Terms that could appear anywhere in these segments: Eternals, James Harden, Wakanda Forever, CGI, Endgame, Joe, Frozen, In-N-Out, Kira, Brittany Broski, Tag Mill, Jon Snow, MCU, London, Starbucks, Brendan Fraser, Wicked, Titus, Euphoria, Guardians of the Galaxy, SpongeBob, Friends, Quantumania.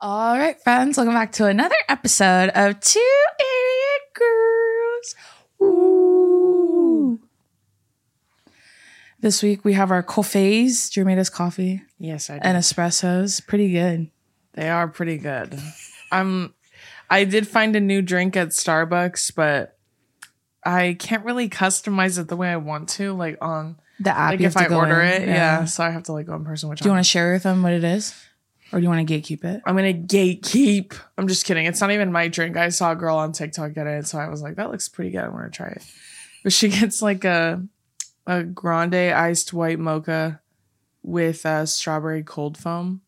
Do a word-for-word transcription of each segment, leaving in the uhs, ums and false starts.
All right, friends, welcome back to another episode of Two Idiot Girls. Ooh. This week we have our coffees. Drew made us coffee. Yes, I did. And espressos. Pretty good. They are pretty good. I'm, I did find a new drink at Starbucks, but I can't really customize it the way I want to, like on the app. Like if I order in, it, yeah. yeah. So I have to like go in person. Which do you want to share with them what it is? Or do you want to gatekeep it? I'm going to gatekeep. I'm just kidding. It's not even my drink. I saw a girl on TikTok get it, so I was like, that looks pretty good. I'm going to try it. But she gets like a a grande iced white mocha with a strawberry cold foam.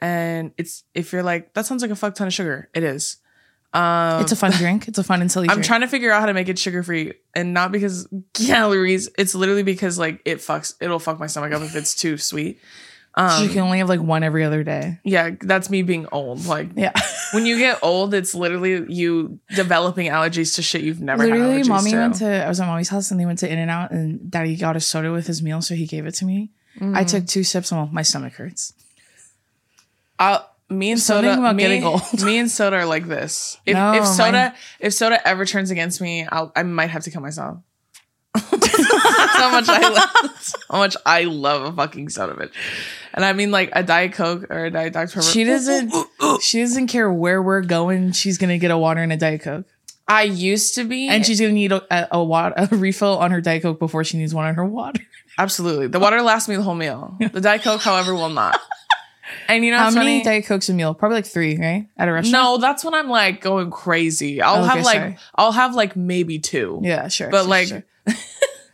And it's if you're like, that sounds like a fuck ton of sugar. It is. Um, it's a fun drink. It's a fun and silly drink. I'm trying to figure out how to make it sugar-free, and not because calories. It's literally because like it fucks. It'll fuck my stomach up if it's too sweet. Um, so you can only have like one every other day. Yeah, that's me being old. Like, yeah. When you get old, it's literally you developing allergies to shit you've never literally, had allergies mommy to. Went to. I was at mommy's house and they went to In-N-Out, and daddy got a soda with his meal, so he gave it to me. Mm. I took two sips and well, my stomach hurts. Uh, me and Something soda. About me, getting old. Me and soda are like this. If, no, if soda, my- if soda ever turns against me, I'll, I might have to kill myself. That's how much I love how much I love a fucking son of it. And I mean like a Diet Coke or a Diet Doctor Pepper. She doesn't she doesn't care where we're going, she's gonna get a water and a Diet Coke. I used to be. And she's gonna need a, a, water, a refill on her Diet Coke before she needs one on her water. Absolutely. The water lasts me the whole meal. The Diet Coke, however, will not. And you know how many Diet Cokes a meal? Probably like three, right? At a restaurant. No, that's when I'm like going crazy. I'll oh, okay, have like sorry. I'll have like maybe two. Yeah, sure. But sure, like, sure.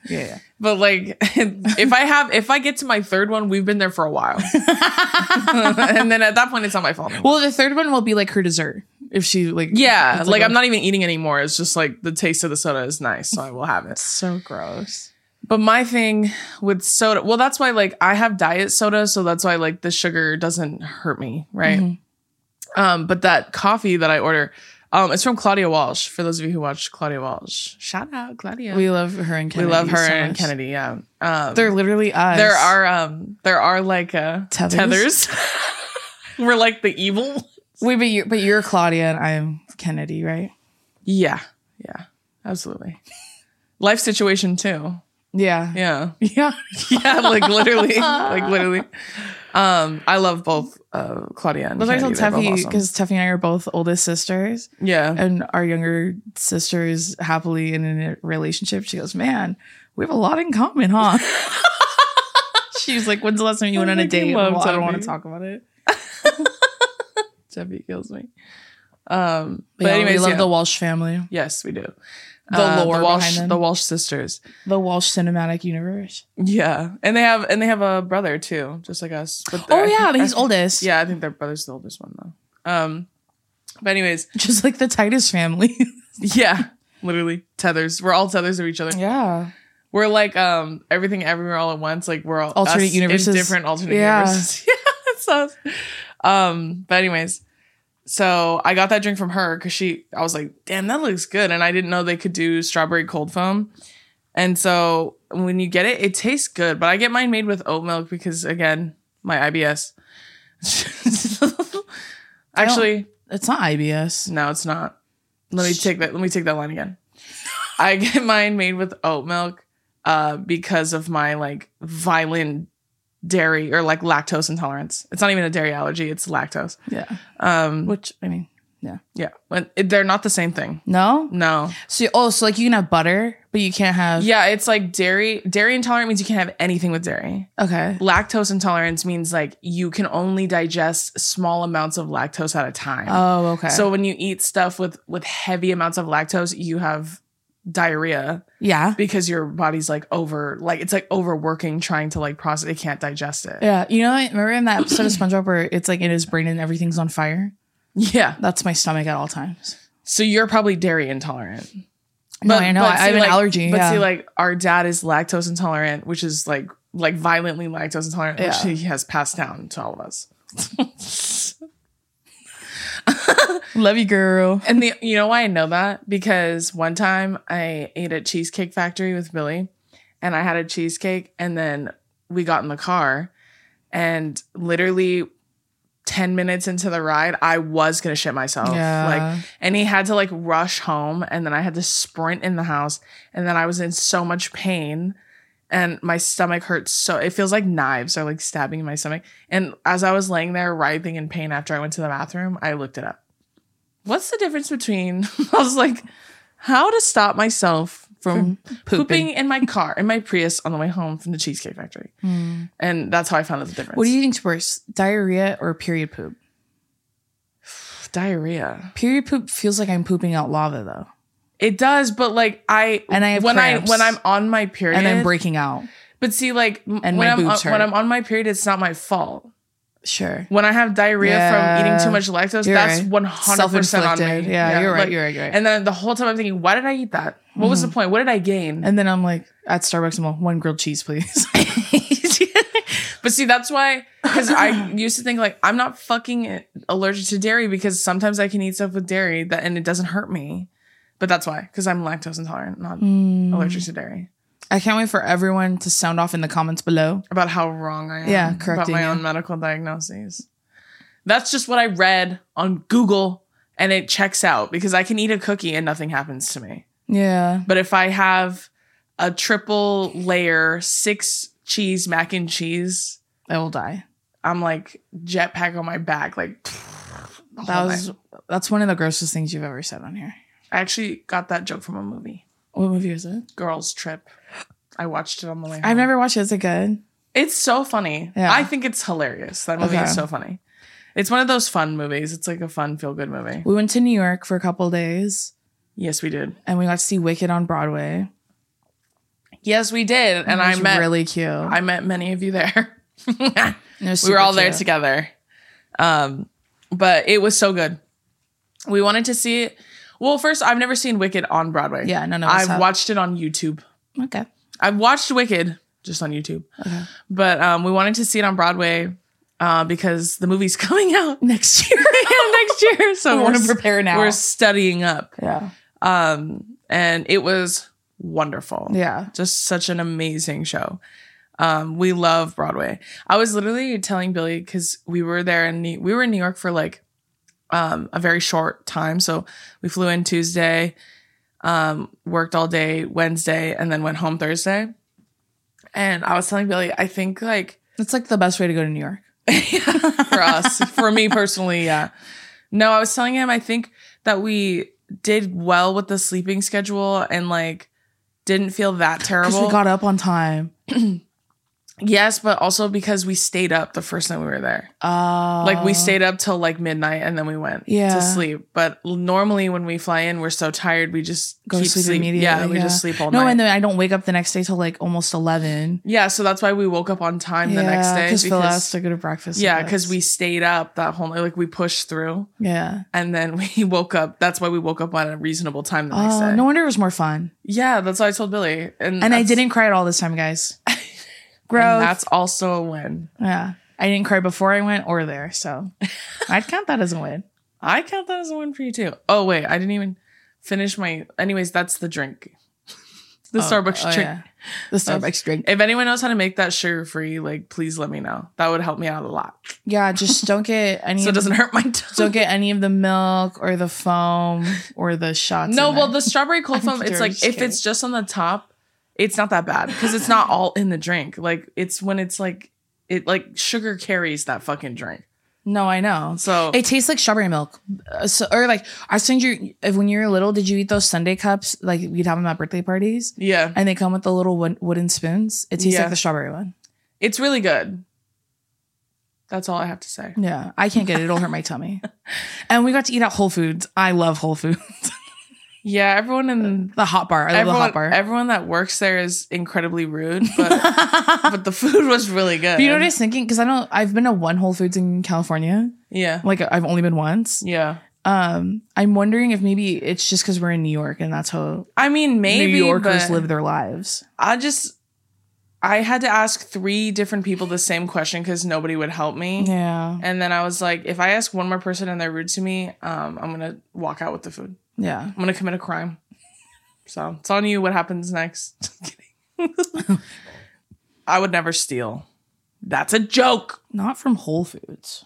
yeah, yeah. But like, if I have, if I get to my third one, we've been there for a while, and then at that point, it's not my fault anymore. Well, the third one will be like her dessert if she like. Yeah, like, like I'm not even eating anymore. It's just like the taste of the soda is nice, so I will have it. So gross. But my thing with soda, well, that's why like I have diet soda, so that's why like the sugar doesn't hurt me, right? Mm-hmm. Um, but that coffee that I order, um, it's from Claudia Walsh. For those of you who watch Claudia Walsh, shout out Claudia. We love her and Kennedy. We love her so and much. Kennedy. Yeah, um, they're literally us. There are um, there are like uh, tethers. tethers. We're like the evil. Wait, but you, but you're Claudia and I'm Kennedy, right? Yeah, yeah, absolutely. Life situation too. Yeah. Yeah. Yeah. Yeah. Like literally. Like literally. Um, I love both uh, Claudia and Kennedy. I told Teffy, because Teffy and I are both oldest sisters. Yeah. And our younger sister is happily in a relationship. She goes, man, we have a lot in common, huh? She's like, when's the last time you went on a date? Well, I don't want to talk about it. Teffy kills me. Um, but, but yeah, anyways, we love yeah. the Walsh family. Yes, we do. The uh, lore the Walsh, behind them. The Walsh sisters. The Walsh cinematic universe. Yeah. And they have and they have a brother too, just like us. But oh yeah, think, but he's I, oldest. Yeah, I think their brother's the oldest one though. Um but anyways. Just like the Titus family. Yeah. Literally. Tethers. We're all tethers of each other. Yeah. We're like um everything everywhere all at once. Like we're all alternate us universes. In different alternate yeah. universes. Yeah. That's us. Um, but anyways. So I got that drink from her because she, I was like, damn, that looks good. And I didn't know they could do strawberry cold foam. And so when you get it, it tastes good. But I get mine made with oat milk because, again, my I B S. Actually. It's not I B S. No, it's not. Let me take that. Let me take that line again. I get mine made with oat milk uh, because of my like violent dairy or like lactose intolerance. It's not even a dairy allergy, it's lactose. Yeah. Um which I mean, yeah. Yeah. But they're not the same thing. No? No. So oh, so like you can have butter, but you can't have Yeah, it's like dairy dairy intolerant means you can't have anything with dairy. Okay. Lactose intolerance means like you can only digest small amounts of lactose at a time. Oh, okay. So when you eat stuff with with heavy amounts of lactose, you have diarrhea. Yeah. Because your body's like over, like it's like overworking, trying to like process. It can't digest it. Yeah. You know, I remember in that episode of SpongeBob where it's like in his brain and everything's on fire. Yeah. That's my stomach at all times. So you're probably dairy intolerant. No, but, I know. But I, I have like, an allergy. But yeah. see, like our dad is lactose intolerant, which is like, like violently lactose intolerant, yeah. which he has passed down to all of us. Love you, girl. And the you know why I know that? Because one time I ate at Cheesecake Factory with Billy and I had a cheesecake and then we got in the car and literally ten minutes into the ride, I was going to shit myself. Yeah. Like, and he had to like rush home and then I had to sprint in the house and then I was in so much pain and my stomach hurts. So it feels like knives are like stabbing in my stomach. And as I was laying there writhing in pain after I went to the bathroom, I looked it up. What's the difference between, I was like, how to stop myself from, from pooping. pooping in my car, in my Prius on the way home from the Cheesecake Factory. Mm. And that's how I found out the difference. What do you think's worse, diarrhea or period poop? Diarrhea. Period poop feels like I'm pooping out lava though. It does, but like I, and I have when cramps. I when I'm on my period and I'm breaking out. But see, like and when my I'm boobs on, hurt. when I'm on my period, it's not my fault. Sure. When I have diarrhea yeah. from eating too much lactose, you're that's one hundred percent on me. Yeah, yeah. You're, right, like, you're right. You're right. And then the whole time I'm thinking, why did I eat that? What mm-hmm. was the point? What did I gain? And then I'm like, at Starbucks, I'm like, one grilled cheese, please. But see, that's why, because I used to think like I'm not fucking allergic to dairy because sometimes I can eat stuff with dairy that and it doesn't hurt me. But that's why, because I'm lactose intolerant, not mm. allergic to dairy. I can't wait for everyone to sound off in the comments below. About how wrong I am. Yeah, correcting about my you. own medical diagnoses. That's just what I read on Google, and it checks out, because I can eat a cookie and nothing happens to me. Yeah. But if I have a triple layer, six cheese, mac and cheese, I will die. I'm like jetpack on my back. Like that was night. That's one of the grossest things you've ever said on here. I actually got that joke from a movie. What movie was it? Girls Trip. I watched it on the way home. I've never watched it. Is it good? It's so funny. Yeah. I think it's hilarious. That movie okay. is so funny. It's one of those fun movies. It's like a fun, feel-good movie. We went to New York for a couple days. Yes, we did. And we got to see Wicked on Broadway. Yes, we did. And, and I met... really cute. I met many of you there. We were all cute. there together. Um, but it was so good. We wanted to see it. Well, first, I've never seen Wicked on Broadway. Yeah, no, no. I've have. watched it on YouTube. Okay. I've watched Wicked just on YouTube. Okay. But um, we wanted to see it on Broadway uh, because the movie's coming out next year. yeah, next year. So we want to prepare now. We're studying up. Yeah. Um, and it was wonderful. Yeah. Just such an amazing show. Um, we love Broadway. I was literally telling Billy because we were there and we were in New York for like. Um, a very short time. So we flew in Tuesday, um, worked all day Wednesday, and then went home Thursday. And I was telling Billy, I think like... that's like the best way to go to New York. For us. For me personally, yeah. No, I was telling him, I think that we did well with the sleeping schedule and like didn't feel that terrible. Because we got up on time. Yes, but also because we stayed up the first time we were there. Oh. Like, we stayed up till, like, midnight, and then we went yeah. to sleep. But normally when we fly in, we're so tired, we just Go keep to sleep, sleep immediately. Yeah, we yeah. just sleep all no, night. No, and then I don't wake up the next day till, like, almost eleven. Yeah, so that's why we woke up on time yeah, the next day. Because Phil asked to go to breakfast. Yeah, because we stayed up that whole night. Like, we pushed through. Yeah. And then we woke up. That's why we woke up on a reasonable time the next uh, day. No wonder it was more fun. Yeah, that's what I told Billy. And, and I didn't cry at all this time, guys. Growth. And that's also a win. Yeah. I didn't cry before I went or there, so I'd count that as a win. I count that as a win for you, too. Oh, wait. I didn't even finish my... Anyways, that's the drink. The oh, Starbucks oh, drink. Yeah. The Starbucks that's, drink. If anyone knows how to make that sugar-free, like, please let me know. That would help me out a lot. Yeah, just don't get any... so it doesn't hurt my tongue. Don't get any of the milk or the foam or the shots. No, well, the strawberry cold foam, it's like, if it's just on the top, it's not that bad because it's not all in the drink. Like, it's when it's like, it like sugar carries that fucking drink. No, I know. So it tastes like strawberry milk. Uh, so, or like, I send you, if when you were little, did you eat those Sundae cups? Like, we'd have them at birthday parties. Yeah. And they come with the little wood, wooden spoons. It tastes yeah. like the strawberry one. It's really good. That's all I have to say. Yeah. I can't get it. It'll hurt my tummy. And we got to eat at Whole Foods. I love Whole Foods. Yeah, everyone in the, the hot bar. I love everyone, the hot bar. Everyone that works there is incredibly rude, but but the food was really good. But you know what I was thinking? Because I don't. I've been to one Whole Foods in California. Yeah, like I've only been once. Yeah. Um, I'm wondering if maybe it's just because we're in New York and that's how. I mean, maybe New Yorkers live their lives. I just. I had to ask three different people the same question because nobody would help me. Yeah. And then I was like, if I ask one more person and they're rude to me, um, I'm going to walk out with the food. Yeah. I'm going to commit a crime. So it's on you. What happens next? Just kidding. I would never steal. That's a joke. Not from Whole Foods.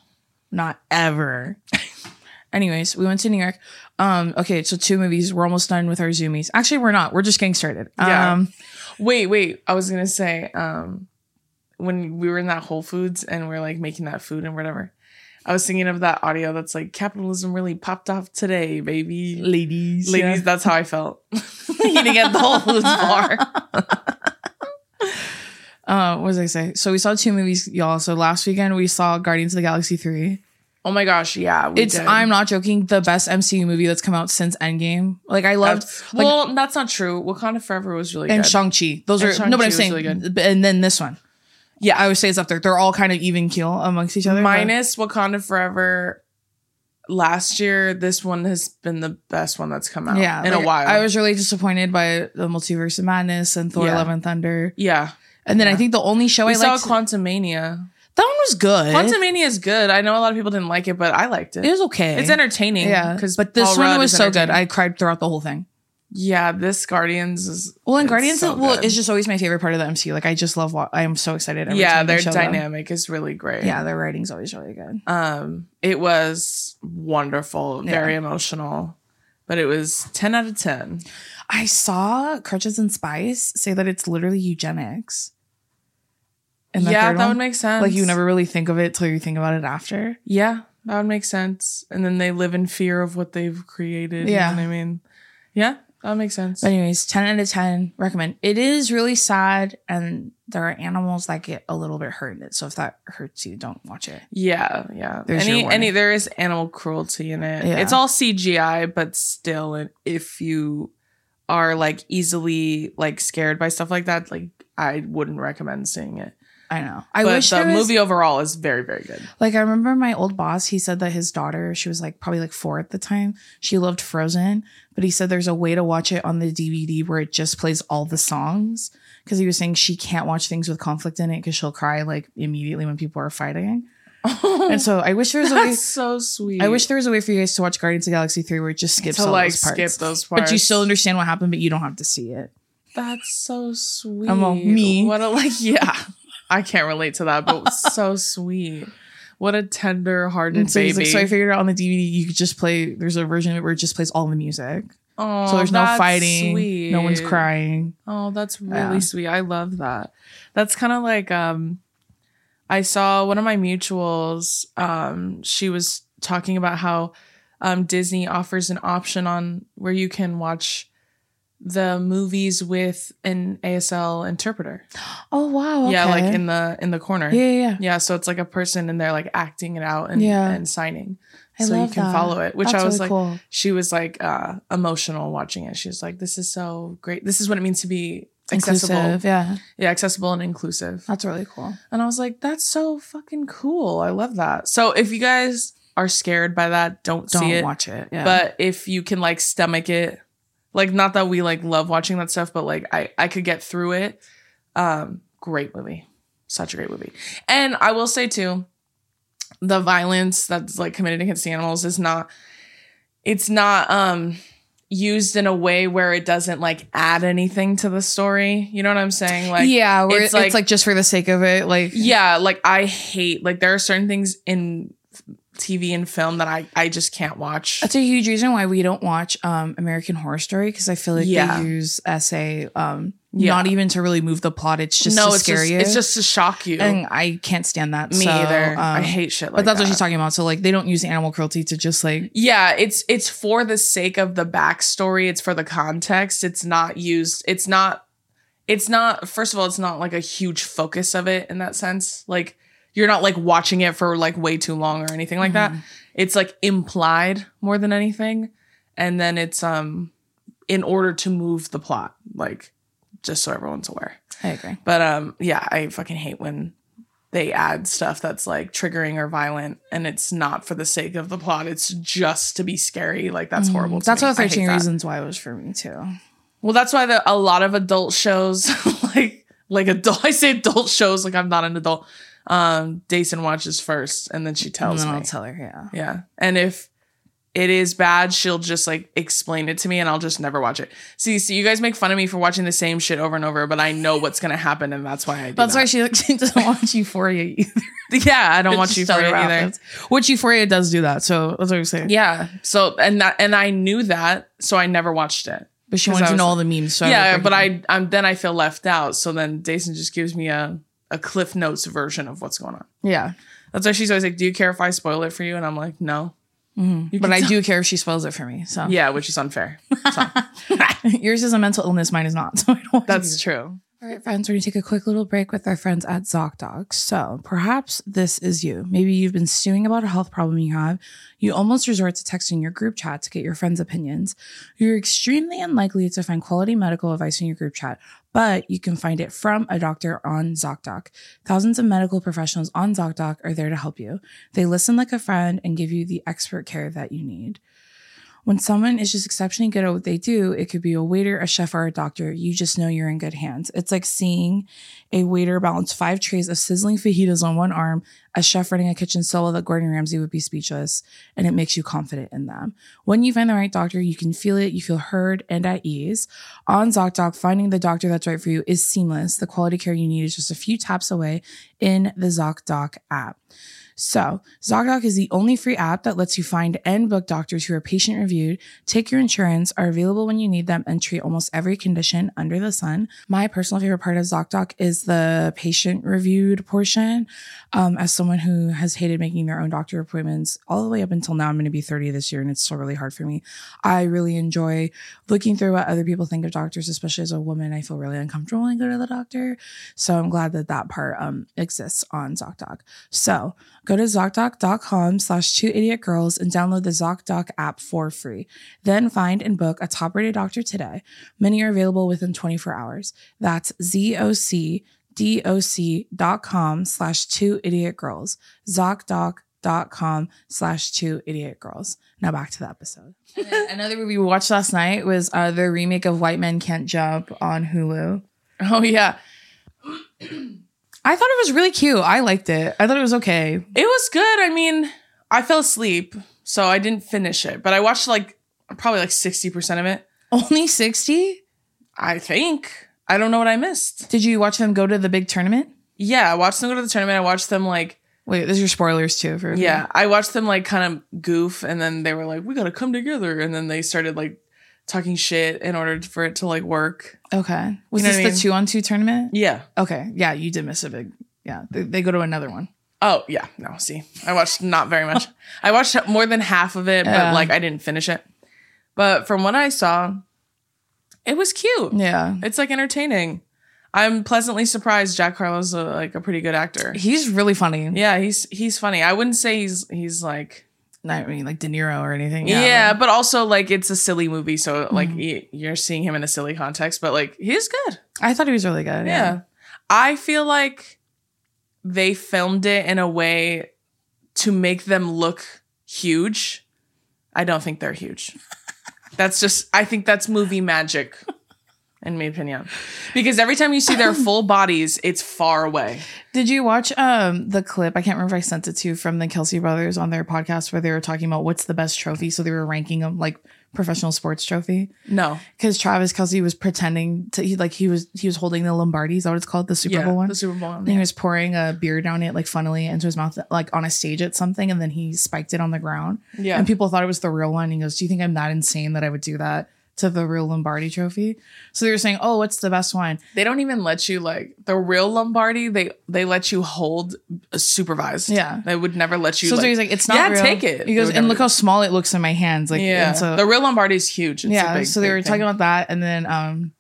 Not ever. Anyways, we went to New York. Um, okay, so two movies. We're almost done with our zoomies. Actually, we're not. We're just getting started. Yeah. Um, wait, wait. I was gonna say um, when we were in that Whole Foods and we we're like making that food and whatever. I was thinking of that audio that's like capitalism really popped off today, baby, ladies, ladies. Yeah. That's how I felt eating at the Whole Foods bar. uh, what was I say? So we saw two movies, y'all. So last weekend we saw Guardians of the Galaxy three. Oh my gosh, yeah. We it's did. I'm not joking, the best M C U movie that's come out since Endgame. Like I loved that's, like, well, that's not true. Wakanda Forever was really and good. And Shang-Chi. Those and are Shang-Chi no but I'm saying really and then this one. Yeah, I would say it's up there. They're all kind of even keel amongst each other. Minus but. Wakanda Forever last year, this one has been the best one that's come out yeah, in like, a while. I was really disappointed by the Multiverse of Madness and Thor: yeah. Love and Thunder. Yeah. And then yeah. I think the only show we I saw liked Quantumania. That one was good. Quantumania is good. I know a lot of people didn't like it, but I liked it. It was okay. It's entertaining. Yeah. But this Paul one Rudd was so good. I cried throughout the whole thing. Yeah, this Guardians is well, and Guardians so well is just always my favorite part of the M C U. Like I just love. Wa- I am so excited. Every yeah, time their dynamic them. Is really great. Yeah, their writing's always really good. Um, it was wonderful, very yeah. emotional, but it was ten out of ten. I saw Crutches and Spice say that it's literally eugenics. Yeah, that one. Would make sense. Like you never really think of it till you think about it after. Yeah, that would make sense. And then they live in fear of what they've created. Yeah, you know what I mean, yeah, that makes sense. But anyways, ten out of ten. Recommend. It is really sad, and there are animals that get a little bit hurt in it. So if that hurts you, don't watch it. Yeah, yeah. There's any, any, there is animal cruelty in it. Yeah. It's all C G I, but still, if you are like easily like scared by stuff like that, like I wouldn't recommend seeing it. I know. I but wish the was, movie overall is very, very good. Like I remember my old boss, he said that his daughter, she was like probably like four at the time. She loved Frozen, but he said there's a way to watch it on the D V D where it just plays all the songs. Because he was saying she can't watch things with conflict in it because she'll cry like immediately when people are fighting. And so I wish there was a way. That's so sweet. I wish there was a way for you guys to watch Guardians of the Galaxy three where it just skips to all like those parts. Skip those parts. But you still understand what happened, but you don't have to see it. That's so sweet. I'm all me. What a like, yeah. I can't relate to that, but so sweet. What a tender-hearted so baby. Like, so I figured out on the D V D, you could just play, there's a version of it where it just plays all the music. Oh, so there's no fighting. Sweet. No one's crying. Oh, that's really yeah. sweet. I love that. That's kind of like, um, I saw one of my mutuals, um, she was talking about how um, Disney offers an option on where you can watch the movies with an A S L interpreter. Oh wow! Okay. Yeah, like in the in the corner. Yeah, yeah, yeah. Yeah, so it's like a person and they're like acting it out and yeah. and signing. I so love you can that. Follow it. Which That's I was really like, cool. She was like uh, emotional watching it. She was like, "This is so great. This is what it means to be accessible." Inclusive, yeah, yeah, accessible and inclusive. That's really cool. And I was like, "That's so fucking cool. I love that." So if you guys are scared by that, don't don't see it. Watch it. Yeah. But if you can like stomach it. Like, not that we, like, love watching that stuff, but, like, I, I could get through it. Um, great movie. Such a great movie. And I will say, too, the violence that's, like, committed against the animals is not... It's not um, used in a way where it doesn't, like, add anything to the story. You know what I'm saying? Like, yeah, where it's, like, it's, like, just for the sake of it. Like, yeah, like, I hate... Like, there are certain things in... T V and film that I, I just can't watch. That's a huge reason why we don't watch um, American Horror Story because I feel like yeah. they use S A um, yeah. not even to really move the plot. It's just no, to it's scare just, you. It's just to shock you. And I can't stand that. Me so, either. Um, I hate shit like that. But that's that. What she's talking about. So like they don't use animal cruelty to just like. Yeah, it's it's for the sake of the backstory. It's for the context. It's not used. It's not. It's not. First of all, it's not like a huge focus of it in that sense. Like. You're not, like, watching it for, like, way too long or anything like mm-hmm. that. It's, like, implied more than anything. And then it's um in order to move the plot, like, just so everyone's aware. I agree. But um, yeah, I fucking hate when they add stuff that's like triggering or violent, and it's not for the sake of the plot. It's just to be scary. Like, that's mm-hmm. horrible. To that's me. What thirteen Reasons Why was for me too. Well, that's why the, a lot of adult shows, like like adult. I say adult shows, like I'm not an adult. Um, Dayson watches first, and then she tells and then me. I'll tell her, yeah, yeah. And if it is bad, she'll just like explain it to me, and I'll just never watch it. See, so you guys make fun of me for watching the same shit over and over, but I know what's gonna happen, and that's why I do. That's that. Why she, like, she doesn't watch Euphoria either. Yeah, I don't watch Euphoria either. Which Euphoria does do that, so that's what I'm saying. Yeah. So and that and I knew that, so I never watched it. But she wanted to know all the memes. So yeah, I but I I'm then I feel left out. So then Dayson just gives me a a Cliff Notes version of what's going on. Yeah, that's why she's always like, "Do you care if I spoil it for you?" And I'm like, "No." Mm-hmm. But I do care if she spoils it for me. So yeah, which is unfair. So. Yours is a mental illness, mine is not. So I don't That's true. All right, friends, we're going to take a quick little break with our friends at ZocDoc. So perhaps this is you. Maybe you've been stewing about a health problem you have. You almost resort to texting your group chat to get your friends' opinions. You're extremely unlikely to find quality medical advice in your group chat, but you can find it from a doctor on ZocDoc. Thousands of medical professionals on ZocDoc are there to help you. They listen like a friend and give you the expert care that you need. When someone is just exceptionally good at what they do, it could be a waiter, a chef, or a doctor. You just know you're in good hands. It's like seeing a waiter balance five trays of sizzling fajitas on one arm, a chef running a kitchen solo that Gordon Ramsay would be speechless, and it makes you confident in them. When you find the right doctor, you can feel it, you feel heard and at ease. On ZocDoc, finding the doctor that's right for you is seamless. The quality care you need is just a few taps away in the ZocDoc app. So, ZocDoc is the only free app that lets you find and book doctors who are patient-reviewed, take your insurance, are available when you need them, and treat almost every condition under the sun. My personal favorite part of ZocDoc is the patient-reviewed portion. Um, as someone who has hated making their own doctor appointments all the way up until now, I'm going to be thirty this year, and it's still really hard for me. I really enjoy looking through what other people think of doctors, especially as a woman. I feel really uncomfortable when I go to the doctor, so I'm glad that that part um, exists on ZocDoc. So, go to ZocDoc.com slash twoidiotgirls and download the ZocDoc app for free. Then find and book a top-rated doctor today. Many are available within twenty-four hours. That's Z O C D O C dot com slash twoidiotgirls. ZocDoc.com slash twoidiotgirls. Now back to the episode. Another movie we watched last night was uh, the remake of White Men Can't Jump on Hulu. Oh, yeah. I thought it was really cute. I liked it. I thought it was okay. It was good. I mean, I fell asleep, so I didn't finish it. But I watched like probably like sixty percent of it. Only sixty? I think. I don't know what I missed. Did you watch them go to the big tournament? Yeah, I watched them go to the tournament. I watched them like... Wait, these are spoilers too. For yeah, me. I watched them like kind of goof, and then they were like, we gotta come together. And then they started like talking shit in order for it to like work. Okay. Was you know this the two on two tournament? Yeah. Okay. Yeah, you did miss a big. Yeah, they, they go to another one. Oh yeah. No, see, I watched not very much. I watched more than half of it, yeah. But like I didn't finish it. But from what I saw, it was cute. Yeah, it's like entertaining. I'm pleasantly surprised. Jack Harlow's a, like a pretty good actor. He's really funny. Yeah, he's he's funny. I wouldn't say he's he's like. I mean, like De Niro or anything. Yeah, yeah, but also like it's a silly movie, so like mm-hmm. y- you're seeing him in a silly context. But like he's good. I thought he was really good. Yeah. yeah, I feel like they filmed it in a way to make them look huge. I don't think they're huge. That's just I think that's movie magic, in my opinion, because every time you see their full bodies, it's far away. Did you watch um, the clip? I can't remember if I sent it to you from the Kelsey brothers on their podcast where they were talking about what's the best trophy. So they were ranking them like professional sports trophy. No, because Travis Kelsey was pretending to he like he was he was holding the Lombardi. Is that what it's called? The Super yeah, Bowl one. The Super Bowl one. And yeah. He was pouring a beer down it like funnily into his mouth like on a stage at something, and then he spiked it on the ground. Yeah, and people thought it was the real one. And he goes, "Do you think I'm that insane that I would do that?" To the real Lombardi trophy. So they were saying, oh, what's the best one? They don't even let you, like, the real Lombardi, they they let you hold uh, supervised. Yeah. They would never let you, so, like, so he's like, it's not yeah, real. Take it. He goes, and look how small it looks in my hands. Like, yeah. And so, the real Lombardi is huge. It's yeah. A big, so they were talking thing. About that. And then, um,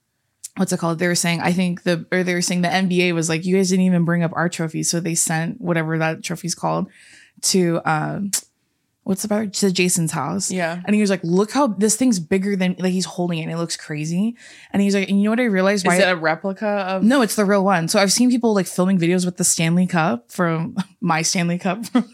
what's it called? They were saying, I think the, or they were saying the N B A was like, you guys didn't even bring up our trophy. So they sent whatever that trophy's called to, um, what's about to Jason's house. Yeah. And he was like, look how this thing's bigger than, like, he's holding it and it looks crazy. And he's like, and you know what I realized? Why? Is it a replica of? No, it's the real one. So I've seen people like filming videos with the Stanley Cup from my Stanley Cup, from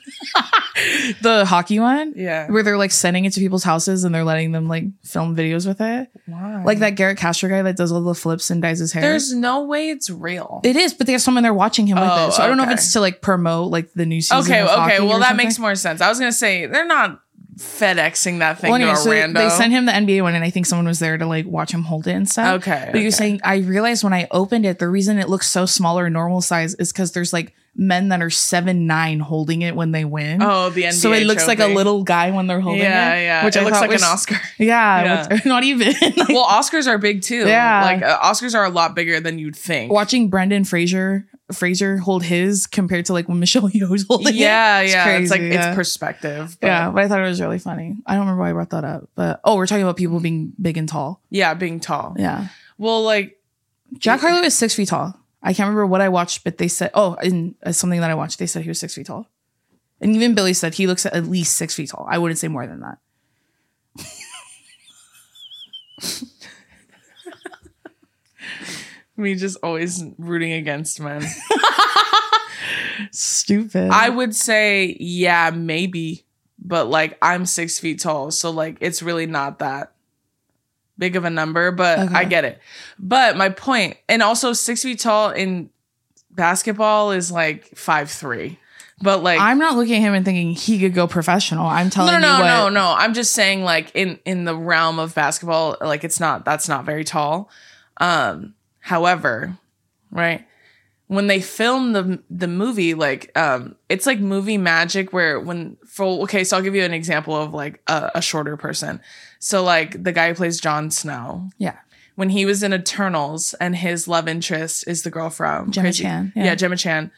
the hockey one. Yeah. Where they're like sending it to people's houses and they're letting them like film videos with it. Why? Like that Garrett Castro guy that does all the flips and dyes his hair. There's no way it's real. It is, but they have someone there watching him oh, with it. So okay. I don't know if it's to like promote like the new season. Okay. Of hockey okay. Well, or that something. Makes more sense. I was going to say, they're not FedExing that thing well, anyway, to a so rando. They sent him the N B A one, and I think someone was there to like watch him hold it and stuff. Okay. But okay. You're saying, I realized when I opened it, the reason it looks so small or normal size is because there's like men that are seven nine holding it when they win. Oh, the N B A. So it looks trophy. Like a little guy when they're holding yeah, it. Yeah, yeah. Which it I looks like was, an Oscar. Yeah, yeah. Which, not even. Like, well, Oscars are big too. Yeah, like uh, Oscars are a lot bigger than you'd think. Watching Brendan Fraser Fraser hold his compared to like when Michelle Yeoh's holding yeah, it. It's yeah, crazy, it's like yeah. It's perspective. But. Yeah, but I thought it was really funny. I don't remember why I brought that up, but oh, we're talking about people being big and tall. Yeah, being tall. Yeah. Well, like Jack Harlow is six feet tall. I can't remember what I watched, but they said, oh, in uh, something that I watched, they said he was six feet tall. And even Billy said he looks at, at least six feet tall. I wouldn't say more than that. Me just always rooting against men. Stupid. I would say, yeah, maybe. But like, I'm six feet tall. So like, it's really not that big of a number, but okay. I get it. But my point, and also six feet tall in basketball is like five three. But like, I'm not looking at him and thinking he could go professional. I'm telling no, no, you, no, what, no, no. I'm just saying, like in in the realm of basketball, like it's not that's not very tall. Um, however, right when they film the the movie, like um, it's like movie magic where when for okay, so I'll give you an example of like a, a shorter person. So, like, the guy who plays Jon Snow. Yeah. When he was in Eternals and his love interest is the girl from... Gemma Crazy, Chan. Yeah. yeah, Gemma Chan.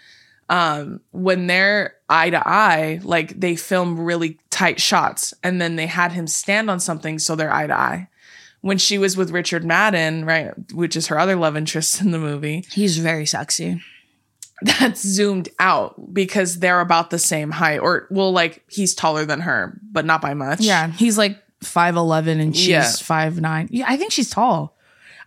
Um, when they're eye to eye, like, they film really tight shots. And then they had him stand on something so they're eye to eye. When she was with Richard Madden, right, which is her other love interest in the movie. He's very sexy. That's zoomed out because they're about the same height. Or, well, like, he's taller than her, but not by much. Yeah, he's like... five eleven and she's yeah. five nine. Yeah, I think she's tall.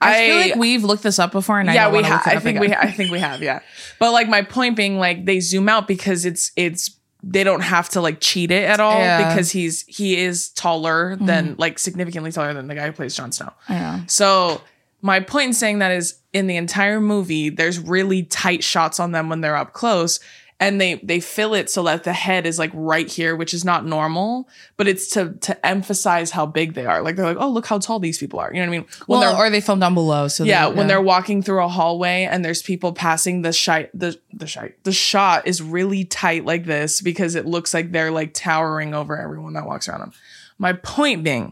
I, I feel like we've looked this up before, and yeah, I we have. I think again. we, I think we have, yeah. But like my point being, like they zoom out because it's it's they don't have to like cheat it at all yeah. because he's he is taller than mm-hmm. like significantly taller than the guy who plays Jon Snow. Yeah. So my point in saying that is in the entire movie, there's really tight shots on them when they're up close. And they they fill it so that the head is like right here, which is not normal, but it's to to emphasize how big they are. Like they're like, oh, look how tall these people are. You know what I mean? When well, or they film down below. So yeah, when yeah. they're walking through a hallway and there's people passing the shite, the the shite, the shot is really tight like this because it looks like they're like towering over everyone that walks around them. My point being,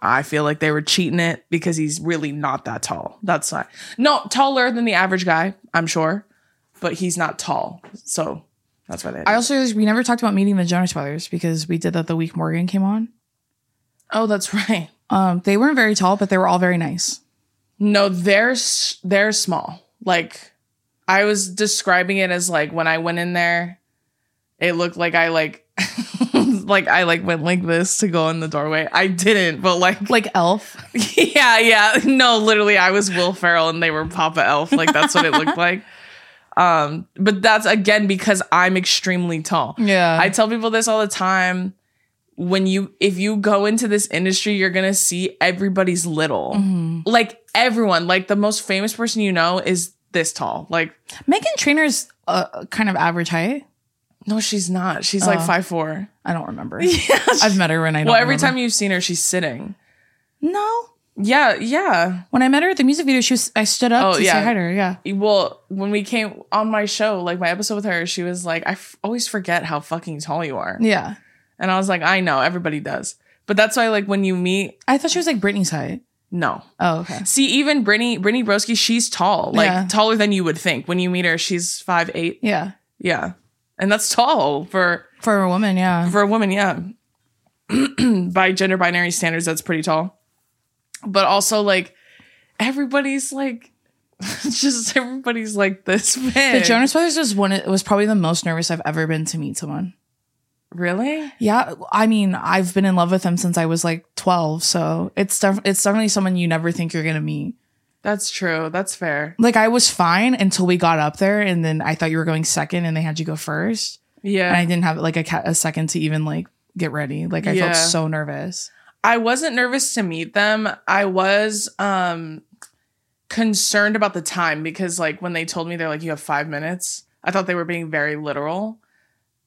I feel like they were cheating it because he's really not that tall. That's not no taller than the average guy, I'm sure. But he's not tall, so that's why they. I also realized we never talked about meeting the Jonas Brothers because we did that the week Morgan came on. Oh, that's right. Um, they weren't very tall, but they were all very nice. No, they're they're small. Like I was describing it as like when I went in there, it looked like I like like I like went like this to go in the doorway. I didn't, but like like Elf. Yeah, yeah. No, literally, I was Will Ferrell and they were Papa Elf. Like that's what it looked like. Um, but that's again, because I'm extremely tall. Yeah. I tell people this all the time. When you, if you go into this industry, you're going to see everybody's little, mm-hmm. like everyone, like the most famous person, you know, is this tall. Like Meghan Trainor's uh, kind of average height. No, she's not. She's uh, like five four. I don't remember. Yeah, I've met her and I don't Well, every remember. Time you've seen her, she's sitting. No. Yeah, yeah. When I met her at the music video, she was, I stood up oh, to yeah. say hi to her, yeah. Well, when we came on my show, like my episode with her, she was like, I f- always forget how fucking tall you are. Yeah. And I was like, I know, everybody does. But that's why, like, when you meet... I thought she was like Britney's height. No. Oh, okay. See, even Brittany, Brittany Broski, she's tall. Like, yeah. taller than you would think. When you meet her, she's five eight. Yeah. Yeah. And that's tall for... For a woman, yeah. For a woman, yeah. By gender binary standards, that's pretty tall. But also, like, everybody's, like, just everybody's, like, this big. The Jonas Brothers was one. It was probably the most nervous I've ever been to meet someone. Really? Yeah. I mean, I've been in love with him since I was like twelve. So it's def- it's definitely someone you never think you're going to meet. That's true. That's fair. Like, I was fine until we got up there. And then I thought you were going second and they had you go first. Yeah. And I didn't have like a, ca- a second to even like get ready. Like, I yeah. felt so nervous. I wasn't nervous to meet them. I was um, concerned about the time because like when they told me, they're like, you have five minutes. I thought they were being very literal.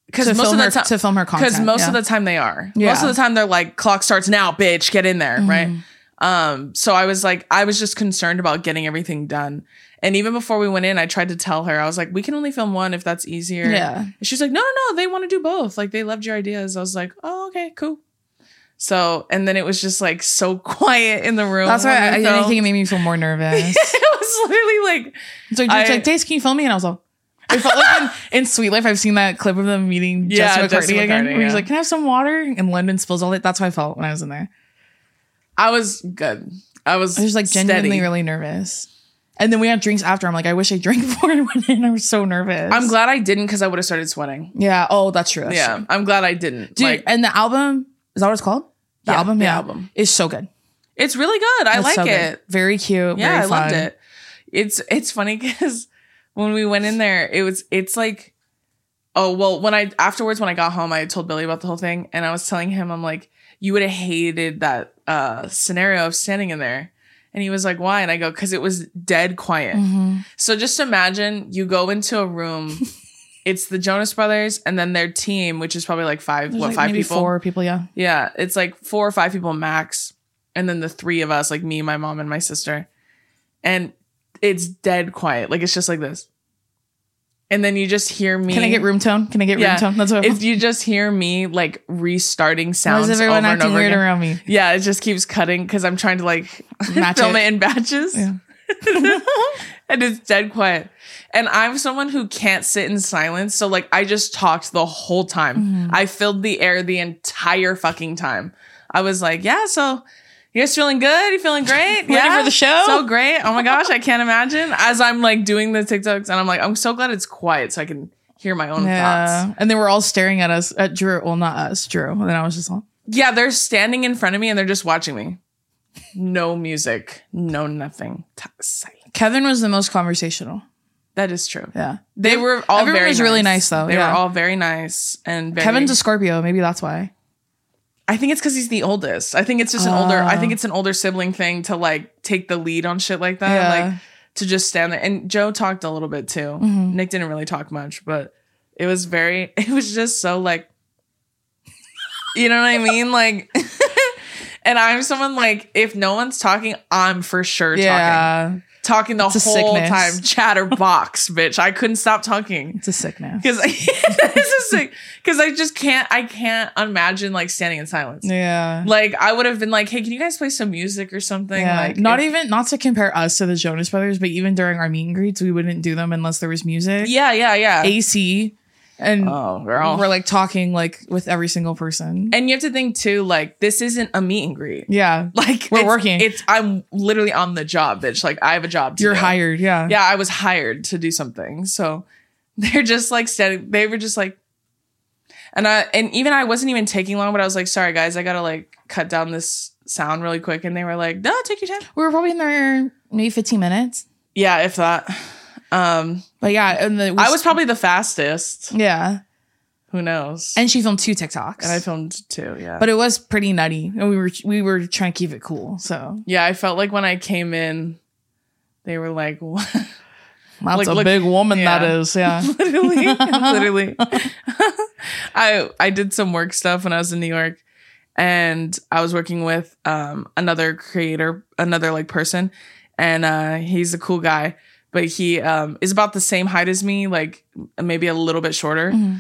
Because most of the time, to film her content. Because most yeah. of the time they are. Yeah. Most of the time they're like, clock starts now, bitch, get in there, mm-hmm. right? Um, so I was like, I was just concerned about getting everything done. And even before we went in, I tried to tell her, I was like, we can only film one if that's easier. Yeah. And she's like, no, no, no, they want to do both. Like, they loved your ideas. I was like, oh, okay, cool. So, and then it was just like so quiet in the room. That's why I, I think it made me feel more nervous. It was literally like. So you're like, Dace, can you film me? And I was like. I felt like in, in Sweet Life, I've seen that clip of them meeting yeah, Jesse McCartney, Jesse McCartney again. McCartney, yeah. Where he's like, can I have some water? And London spills all that. That's how I felt when I was in there. I was good. I was I was like steady. Genuinely really nervous. And then we had drinks after. I'm like, I wish I drank before I went in. I was so nervous. I'm glad I didn't because I would have started sweating. Yeah. Oh, that's true. That's yeah. True. I'm glad I didn't. Dude, like, and the album, is that what it's called? The yeah, album? The yeah. album. It's so good. It's really good. I it's like so it. Good. Very cute. Yeah, very I fun. Loved it. It's, it's funny because... When we went in there, it was, it's like, oh, well, when I, afterwards, when I got home, I told Billy about the whole thing and I was telling him, I'm like, you would have hated that uh, scenario of standing in there. And he was like, why? And I go, because it was dead quiet. Mm-hmm. So just imagine you go into a room, it's the Jonas Brothers and then their team, which is probably like five, There's what, like five maybe people? Four people, yeah. Yeah. It's like four or five people max. And then the three of us, like me, my mom and my sister. And it's dead quiet. Like, it's just like this. And then you just hear me. Can I get room tone? Can I get room yeah. tone? That's what if you just hear me like restarting sounds Why is everyone over acting and over weird again? Around me. Yeah, it just keeps cutting because I'm trying to like Match film it. it in batches. Yeah. And it's dead quiet. And I'm someone who can't sit in silence. So like I just talked the whole time. Mm-hmm. I filled the air the entire fucking time. I was like, yeah, so... You guys feeling good? You feeling great? Ready yeah. for the show? So great. Oh my gosh, I can't imagine. As I'm like doing the TikToks and I'm like, I'm so glad it's quiet so I can hear my own yeah. thoughts. And they were all staring at us, at Drew. Well, not us, Drew. And then I was just like, yeah, they're standing in front of me and they're just watching me. No music, no nothing. Kevin was the most conversational. That is true. Yeah. They, they were all everyone very was nice. Really nice though. They yeah. were all very nice and very Kevin's a Scorpio, maybe that's why. I think it's because he's the oldest. I think it's just an uh, older, I think it's an older sibling thing to like take the lead on shit like that. Yeah. Like to just stand there. And Joe talked a little bit too. Mm-hmm. Nick didn't really talk much, but it was very, it was just so like, you know what I mean? Like, and I'm someone like, if no one's talking, I'm for sure yeah. talking. Talking the it's whole time. Chatterbox, bitch. I couldn't stop talking. It's a sickness. Because sick, I just can't, I can't imagine like standing in silence. Yeah. Like I would have been like, hey, can you guys play some music or something? Yeah. Like Not if, even, not to compare us to the Jonas Brothers, but even during our meet and greets, we wouldn't do them unless there was music. Yeah, yeah, yeah. A C. And oh, girl. We're like talking like with every single person. And you have to think too, like this isn't a meet and greet. Yeah. Like we're it's, working. It's I'm literally on the job, bitch. Like I have a job to You're do. Hired. Yeah. Yeah. I was hired to do something. So they're just like standing. They were just like, and I, and even I wasn't even taking long, but I was like, sorry guys, I got to like cut down this sound really quick. And they were like, no, take your time. We were probably in there maybe fifteen minutes. Yeah. If that. Um, but yeah, and the, I was probably the fastest. Yeah. Who knows? And she filmed two TikToks. And I filmed two, yeah. But it was pretty nutty. And we were we were trying to keep it cool. So yeah, I felt like when I came in, they were like, what? That's like, a look, big woman yeah. that is, yeah. literally. Literally. I I did some work stuff when I was in New York and I was working with um another creator, another like person, and uh he's a cool guy. But he um, is about the same height as me, like maybe a little bit shorter. Mm-hmm.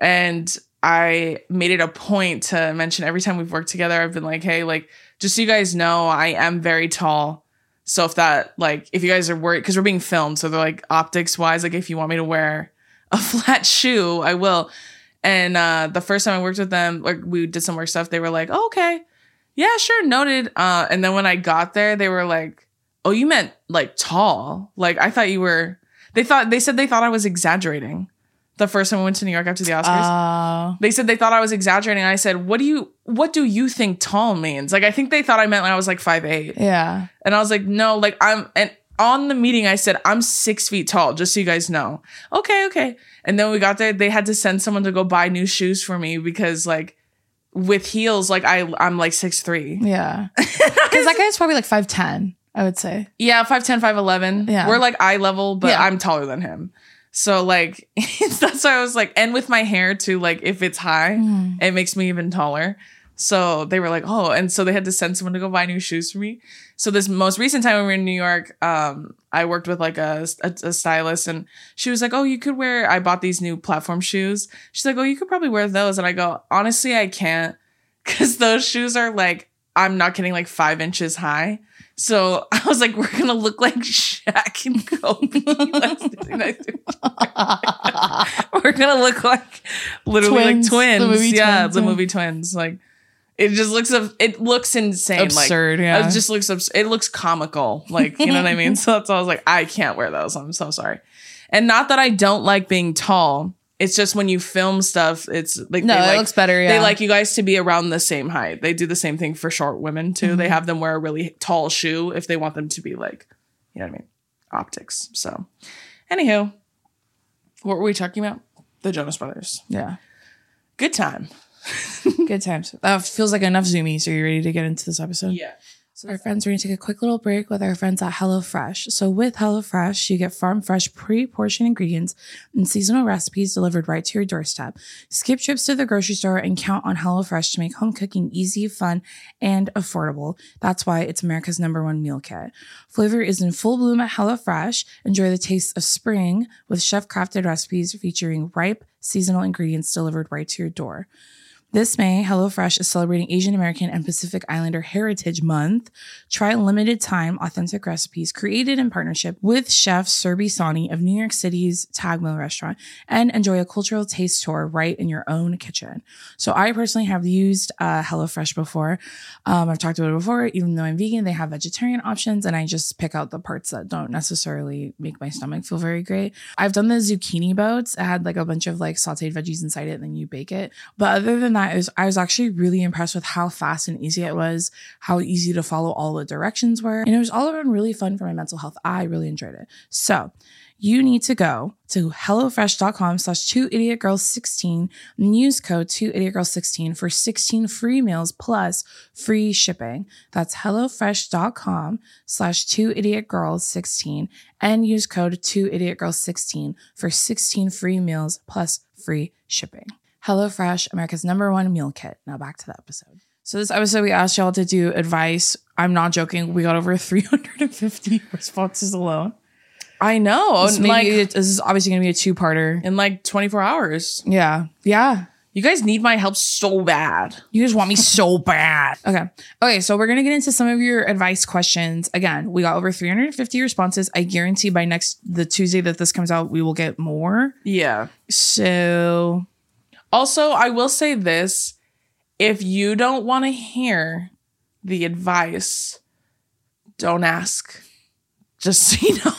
And I made it a point to mention every time we've worked together, I've been like, hey, like, just so you guys know, I am very tall. So if that, like, if you guys are worried, because we're being filmed. So they're like optics wise, like if you want me to wear a flat shoe, I will. And uh, the first time I worked with them, like we did some work stuff. They were like, oh, okay, yeah, sure. Noted. Uh, and then when I got there, they were like, oh, you meant like tall. Like I thought you were, they thought, they said they thought I was exaggerating. the first time we went to New York after the Oscars. Uh, they said they thought I was exaggerating. I said, what do you, what do you think tall means? Like, I think they thought I meant when I was like five eight. Yeah. And I was like, no, like I'm, and on the meeting, I said, I'm six feet tall, just so you guys know. Okay, okay. And then we got there, they had to send someone to go buy new shoes for me because like with heels, like I, I'm like six three. Yeah. Because that guy's probably like five ten, I would say. Yeah, five ten, five eleven. Yeah. We're like eye level, but yeah. I'm taller than him. So, like, that's why I was like, and with my hair, too, like, if it's high, mm. it makes me even taller. So they were like, oh, and so they had to send someone to go buy new shoes for me. So this most recent time we were in New York, um, I worked with, like, a, a, a stylist, and she was like, oh, you could wear, I bought these new platform shoes. She's like, oh, you could probably wear those. And I go, honestly, I can't, because those shoes are, like, I'm not getting, like, five inches high. So I was like, we're going to look like Shaq and Kobe. We're going to look like literally twins, like twins. The movie yeah, twins, the yeah. movie Twins. Like it just looks, it looks insane. Absurd, like, yeah. It just looks, abs- it looks comical. Like, you know what I mean? So that's why I was like, I can't wear those. I'm so sorry. And not that I don't like being tall. It's just when you film stuff, it's like, no, they it like, looks better. Yeah. They like you guys to be around the same height. They do the same thing for short women too. Mm-hmm. They have them wear a really tall shoe if they want them to be like, you know what I mean? Optics. So anywho, what were we talking about? The Jonas Brothers. Yeah. Good time. Good times. That uh, feels like enough zoomies. Are you ready to get into this episode? Yeah. So our friends, we're going to take a quick little break with our friends at HelloFresh. So with HelloFresh, you get farm fresh pre-portioned ingredients and seasonal recipes delivered right to your doorstep. Skip trips to the grocery store and count on HelloFresh to make home cooking easy, fun, and affordable. That's why it's America's number one meal kit. Flavor is in full bloom at HelloFresh. Enjoy the taste of spring with chef-crafted recipes featuring ripe seasonal ingredients delivered right to your door. This May, HelloFresh is celebrating Asian American and Pacific Islander Heritage Month. Try limited-time authentic recipes created in partnership with Chef Surbi Sani of New York City's Tag Mill Restaurant and enjoy a cultural taste tour right in your own kitchen. So I personally have used uh, HelloFresh before. Um, I've talked about it before. Even though I'm vegan, they have vegetarian options, and I just pick out the parts that don't necessarily make my stomach feel very great. I've done the zucchini boats. I had like a bunch of like sautéed veggies inside it, and then you bake it. But other than that, I was, I was actually really impressed with how fast and easy it was, how easy to follow all the directions were. And it was all around really fun for my mental health. I really enjoyed it. So you need to go to HelloFresh.com slash twoidiotgirls16 and use code twoidiotgirls sixteen for sixteen free meals plus free shipping. That's HelloFresh.com slash twoidiotgirls16 and use code twoidiotgirls sixteen for sixteen free meals plus free shipping. HelloFresh, America's number one meal kit. Now back to the episode. So this episode, we asked y'all to do advice. I'm not joking. We got over three hundred fifty responses alone. I know. This, like, it, this is obviously going to be a two-parter. In like twenty-four hours. Yeah. Yeah. You guys need my help so bad. You guys want me so bad. Okay. Okay. So we're going to get into some of your advice questions. Again, we got over three hundred fifty responses. I guarantee by next, the Tuesday that this comes out, we will get more. Yeah. So... Also, I will say this, if you don't want to hear the advice, don't ask, just so you know.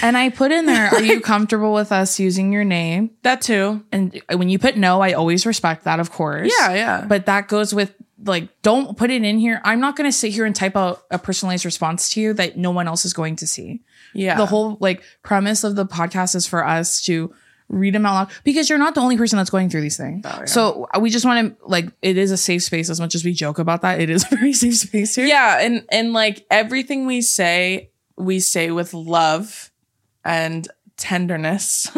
And I put in there, are you comfortable with us using your name? That too. And when you put no, I always respect that, of course. Yeah, yeah. But that goes with, like, don't put it in here. I'm not going to sit here and type out a personalized response to you that no one else is going to see. Yeah. The whole, like, premise of the podcast is for us to... read them out loud because you're not the only person that's going through these things. Oh, yeah. So we just want to, like, it is a safe space. As much as we joke about that, it is a very safe space here. Yeah. And, and like everything we say, we say with love and tenderness.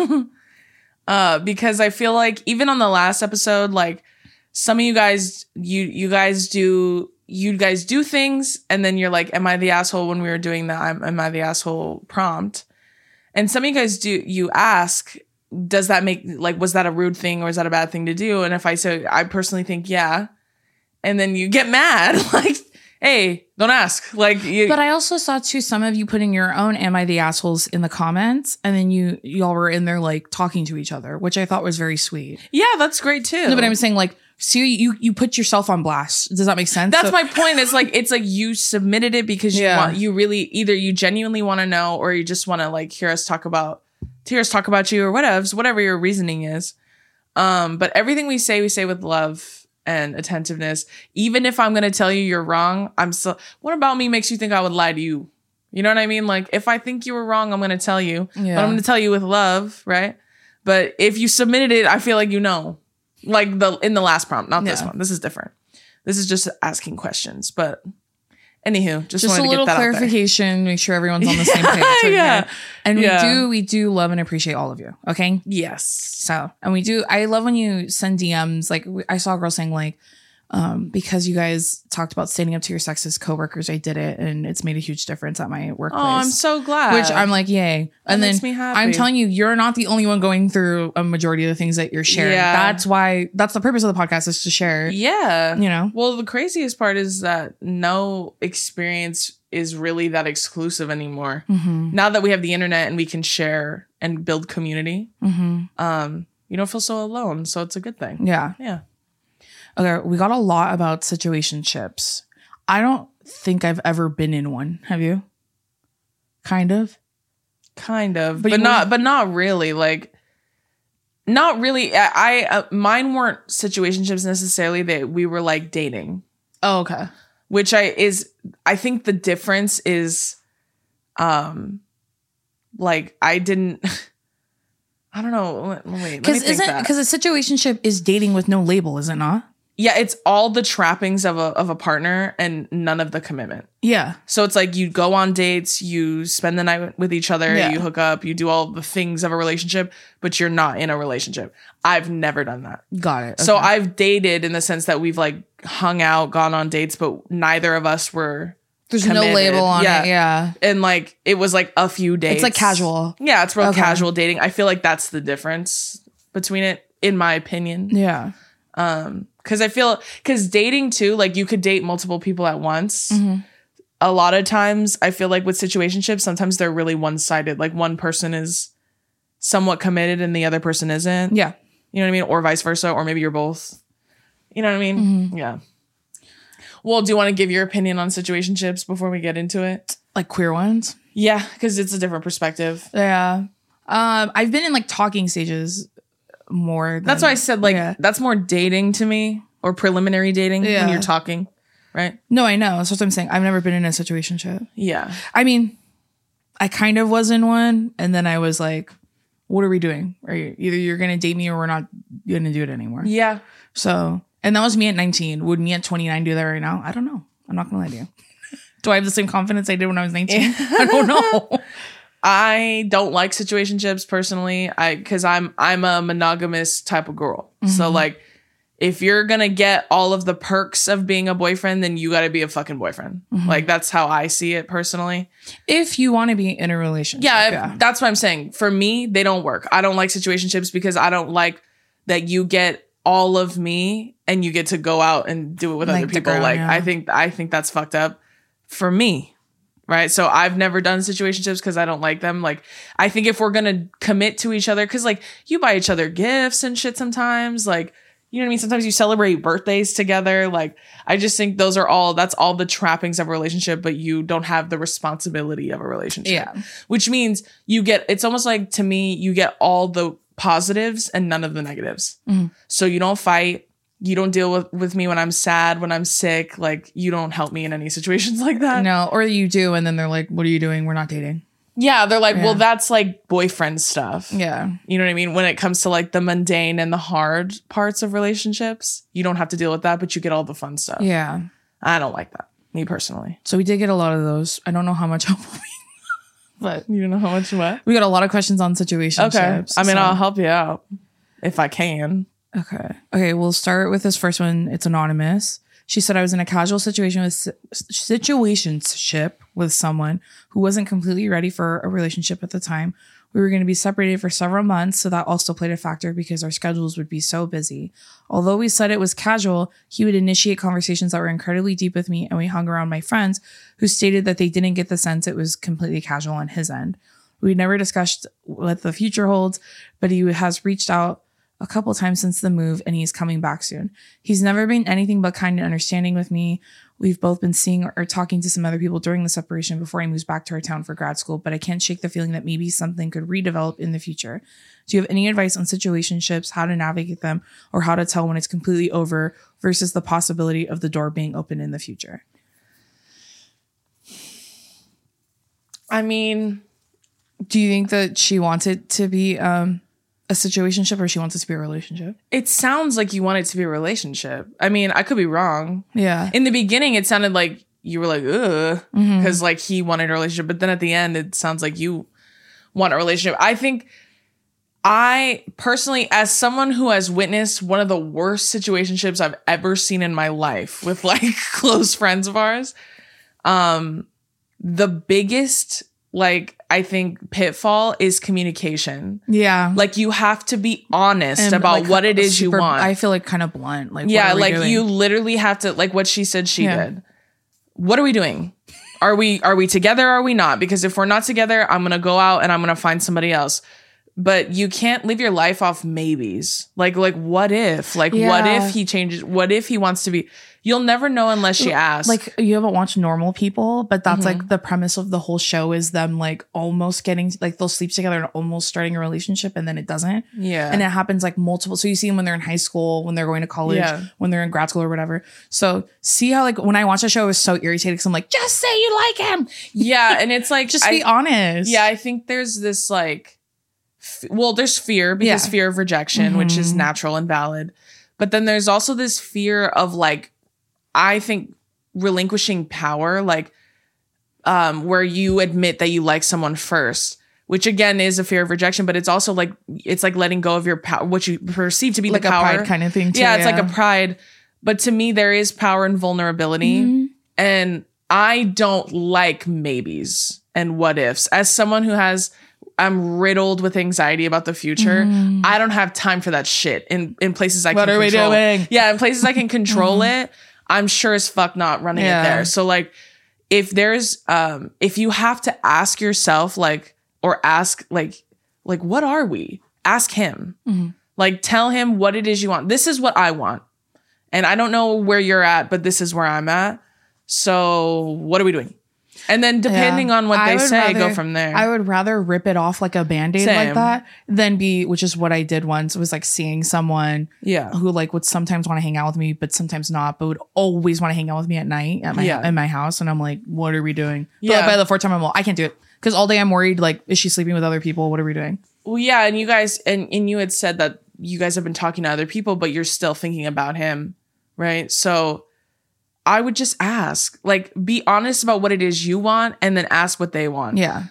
uh, because I feel like even on the last episode, like some of you guys, you, you guys do, you guys do things. And then you're like, am I the asshole? When we were doing the, I'm, am I the asshole prompt? And some of you guys do, you ask, does that make, like, was that a rude thing or is that a bad thing to do? And if I say, I personally think, yeah. And then you get mad, like, hey, don't ask. Like, you- But I also saw too, some of you putting your own, am I the assholes in the comments? And then you, y'all were in there like talking to each other, which I thought was very sweet. Yeah, that's great too. No, but I'm saying like, so you, you put yourself on blast. Does that make sense? That's so- my point. It's like, it's like you submitted it because you yeah. want, you really, either you genuinely want to know, or you just want to like hear us talk about tears talk about you or whatevs, whatever your reasoning is. Um, but everything we say, we say with love and attentiveness. Even if I'm going to tell you you're wrong, I'm still, what about me makes you think I would lie to you? You know what I mean? Like, if I think you were wrong, I'm going to tell you. Yeah. But I'm going to tell you with love, right? But if you submitted it, I feel like you know. Like, the in the last prompt, not yeah. this one. This is different. This is just asking questions. But anywho, just, just wanted to get that out there. Just a little clarification, make sure everyone's on the same page. Right yeah. Now. And yeah. we do, we do love and appreciate all of you, okay? Yes. So, and we do, I love when you send D Ms. Like, we, I saw a girl saying, like, um, because you guys talked about standing up to your sexist coworkers, I did it, and it's made a huge difference at my workplace. Oh, I'm so glad. Which I'm like, yay. And that then makes me happy. I'm telling you, you're not the only one going through a majority of the things that you're sharing. Yeah. That's why, that's the purpose of the podcast, is to share. Yeah. You know? Well, the craziest part is that no experience is really that exclusive anymore. Mm-hmm. Now that we have the internet and we can share and build community, mm-hmm. um, you don't feel so alone. So it's a good thing. Yeah. Yeah. Okay, we got a lot about situationships. I don't think I've ever been in one. Have you? Kind of. Kind of, but, but not, but not really. Like, not really. I, I uh, mine weren't situationships necessarily. That we were like dating. Oh, okay. Which I is, I think the difference is, um, like I didn't. I don't know. Wait, because isn't because a situationship is dating with no label, is it not? Yeah, it's all the trappings of a of a partner and none of the commitment. Yeah. So it's like you go on dates, you spend the night with each other, yeah. you hook up, you do all the things of a relationship, but you're not in a relationship. I've never done that. Got it. Okay. So I've dated in the sense that we've like hung out, gone on dates, but neither of us were There's committed. No label on yeah. it. Yeah. And like, it was like a few dates. It's like casual. Yeah, it's real okay. casual dating. I feel like that's the difference between it, in my opinion. Yeah. Um, Because I feel, because dating too, like you could date multiple people at once. Mm-hmm. A lot of times I feel like with situationships, sometimes they're really one-sided. Like one person is somewhat committed and the other person isn't. Yeah. You know what I mean? Or vice versa. Or maybe you're both. You know what I mean? Mm-hmm. Yeah. Well, do you want to give your opinion on situationships before we get into it? Like queer ones? Yeah, because it's a different perspective. Yeah. Um, I've been in like talking stages. More than, that's why I said like yeah. that's more dating to me, or preliminary dating yeah. when you're talking, right? No, I know. That's what I'm saying. I've never been in a situationship. Yeah. I mean, I kind of was in one, and then I was like, what are we doing? Are you, either you're going to date me or we're not going to do it anymore. Yeah. So, and that was me at nineteen. Would me at twenty-nine do that right now? I don't know. I'm not going to lie to you. Do I have the same confidence I did when I was nineteen? I don't know. I don't like situationships personally. I because I'm I'm a monogamous type of girl. Mm-hmm. So like, if you're gonna get all of the perks of being a boyfriend, then you got to be a fucking boyfriend. Mm-hmm. Like that's how I see it personally. If you want to be in a relationship, yeah, if, yeah, that's what I'm saying. For me, they don't work. I don't like situationships because I don't like that you get all of me and you get to go out and do it with like other people. Ground, like yeah. I think I think that's fucked up for me. Right. So I've never done situationships because I don't like them. Like, I think if we're going to commit to each other, because like you buy each other gifts and shit sometimes, like, you know what I mean? Sometimes you celebrate birthdays together. Like, I just think those are all that's all the trappings of a relationship, but you don't have the responsibility of a relationship, yeah. which means you get it's almost like to me, you get all the positives and none of the negatives. Mm-hmm. So you don't fight. You don't deal with, with me when I'm sad, when I'm sick. Like, you don't help me in any situations like that. No, or you do, and then they're like, what are you doing? We're not dating. Yeah, they're like, yeah. well, that's like boyfriend stuff. Yeah. You know what I mean? When it comes to like the mundane and the hard parts of relationships, you don't have to deal with that, but you get all the fun stuff. Yeah. I don't like that, me personally. So we did get a lot of those. I don't know how much help we but you don't know how much what? We got a lot of questions on situationships. Okay. I mean, so. I'll help you out if I can. Okay. Okay. We'll start with this first one. It's anonymous. She said, I was in a casual situation with situationship with someone who wasn't completely ready for a relationship at the time. We were going to be separated for several months. So that also played a factor because our schedules would be so busy. Although we said it was casual, he would initiate conversations that were incredibly deep with me. And we hung around my friends who stated that they didn't get the sense it was completely casual on his end. We never discussed what the future holds, but he has reached out a couple times since the move, and he's coming back soon. He's never been anything but kind and understanding with me. We've both been seeing or talking to some other people during the separation before he moves back to our town for grad school, but I can't shake the feeling that maybe something could redevelop in the future. Do you have any advice on situationships, how to navigate them, or how to tell when it's completely over versus the possibility of the door being open in the future? I mean, do you think that she wants it to be um, a situationship, or she wants it to be a relationship? It sounds like you want it to be a relationship. I mean, I could be wrong. Yeah. In the beginning, it sounded like you were like, ugh, because mm-hmm. like he wanted a relationship. But then at the end, it sounds like you want a relationship. I think I personally, as someone who has witnessed one of the worst situationships I've ever seen in my life with like close friends of ours, um, the biggest, like, I think pitfall is communication. Yeah. Like, you have to be honest and about like, what it is super, you want. I feel like kind of blunt. Like, yeah, what are like we doing? You literally have to, like what she said she yeah. did. What are we doing? Are we are we together? Or are we not? Because if we're not together, I'm going to go out and I'm going to find somebody else. But you can't live your life off maybes. Like, like what if? Like, yeah. what if he changes? What if he wants to be... You'll never know unless she asks. Like, you haven't watched Normal People, but that's mm-hmm. like the premise of the whole show is them like almost getting, like they'll sleep together and almost starting a relationship, and then it doesn't. Yeah. And it happens like multiple. So you see them when they're in high school, when they're going to college, yeah. when they're in grad school or whatever. So see how like when I watch the show, I was so irritated because I'm like, just say you like him. Yeah. And it's like, just I, be honest. Yeah. I think there's this like, f- well, there's fear because yeah. fear of rejection, mm-hmm. which is natural and valid. But then there's also this fear of like, I think relinquishing power, like um, where you admit that you like someone first, which again is a fear of rejection, but it's also like, it's like letting go of your power, what you perceive to be like the power. Like a pride kind of thing too. Yeah, it's yeah. like a pride. But to me, there is power and vulnerability. Mm-hmm. And I don't like maybes and what ifs. As someone who has, I'm riddled with anxiety about the future. Mm-hmm. I don't have time for that shit in, in places I what can control. What are we doing? Yeah, in places I can control it. I'm sure as fuck not running yeah. it there. So like if there's um if you have to ask yourself like or ask like like what are we? Ask him. Mm-hmm. Like tell him what it is you want. This is what I want. And I don't know where you're at, but this is where I'm at. So what are we doing? And then depending yeah. on what they say, rather, go from there. I would rather rip it off like a Band-Aid Same. Like that than be, which is what I did once, was like seeing someone yeah. who like would sometimes want to hang out with me, but sometimes not, but would always want to hang out with me at night at my yeah. in my house. And I'm like, what are we doing? But yeah. like, by the fourth time, I'm like, I can't do it. Because all day I'm worried, like, is she sleeping with other people? What are we doing? Well, yeah. And you guys, and, and you had said that you guys have been talking to other people, but you're still thinking about him, right? So... I would just ask, like, be honest about what it is you want and then ask what they want. Yeah.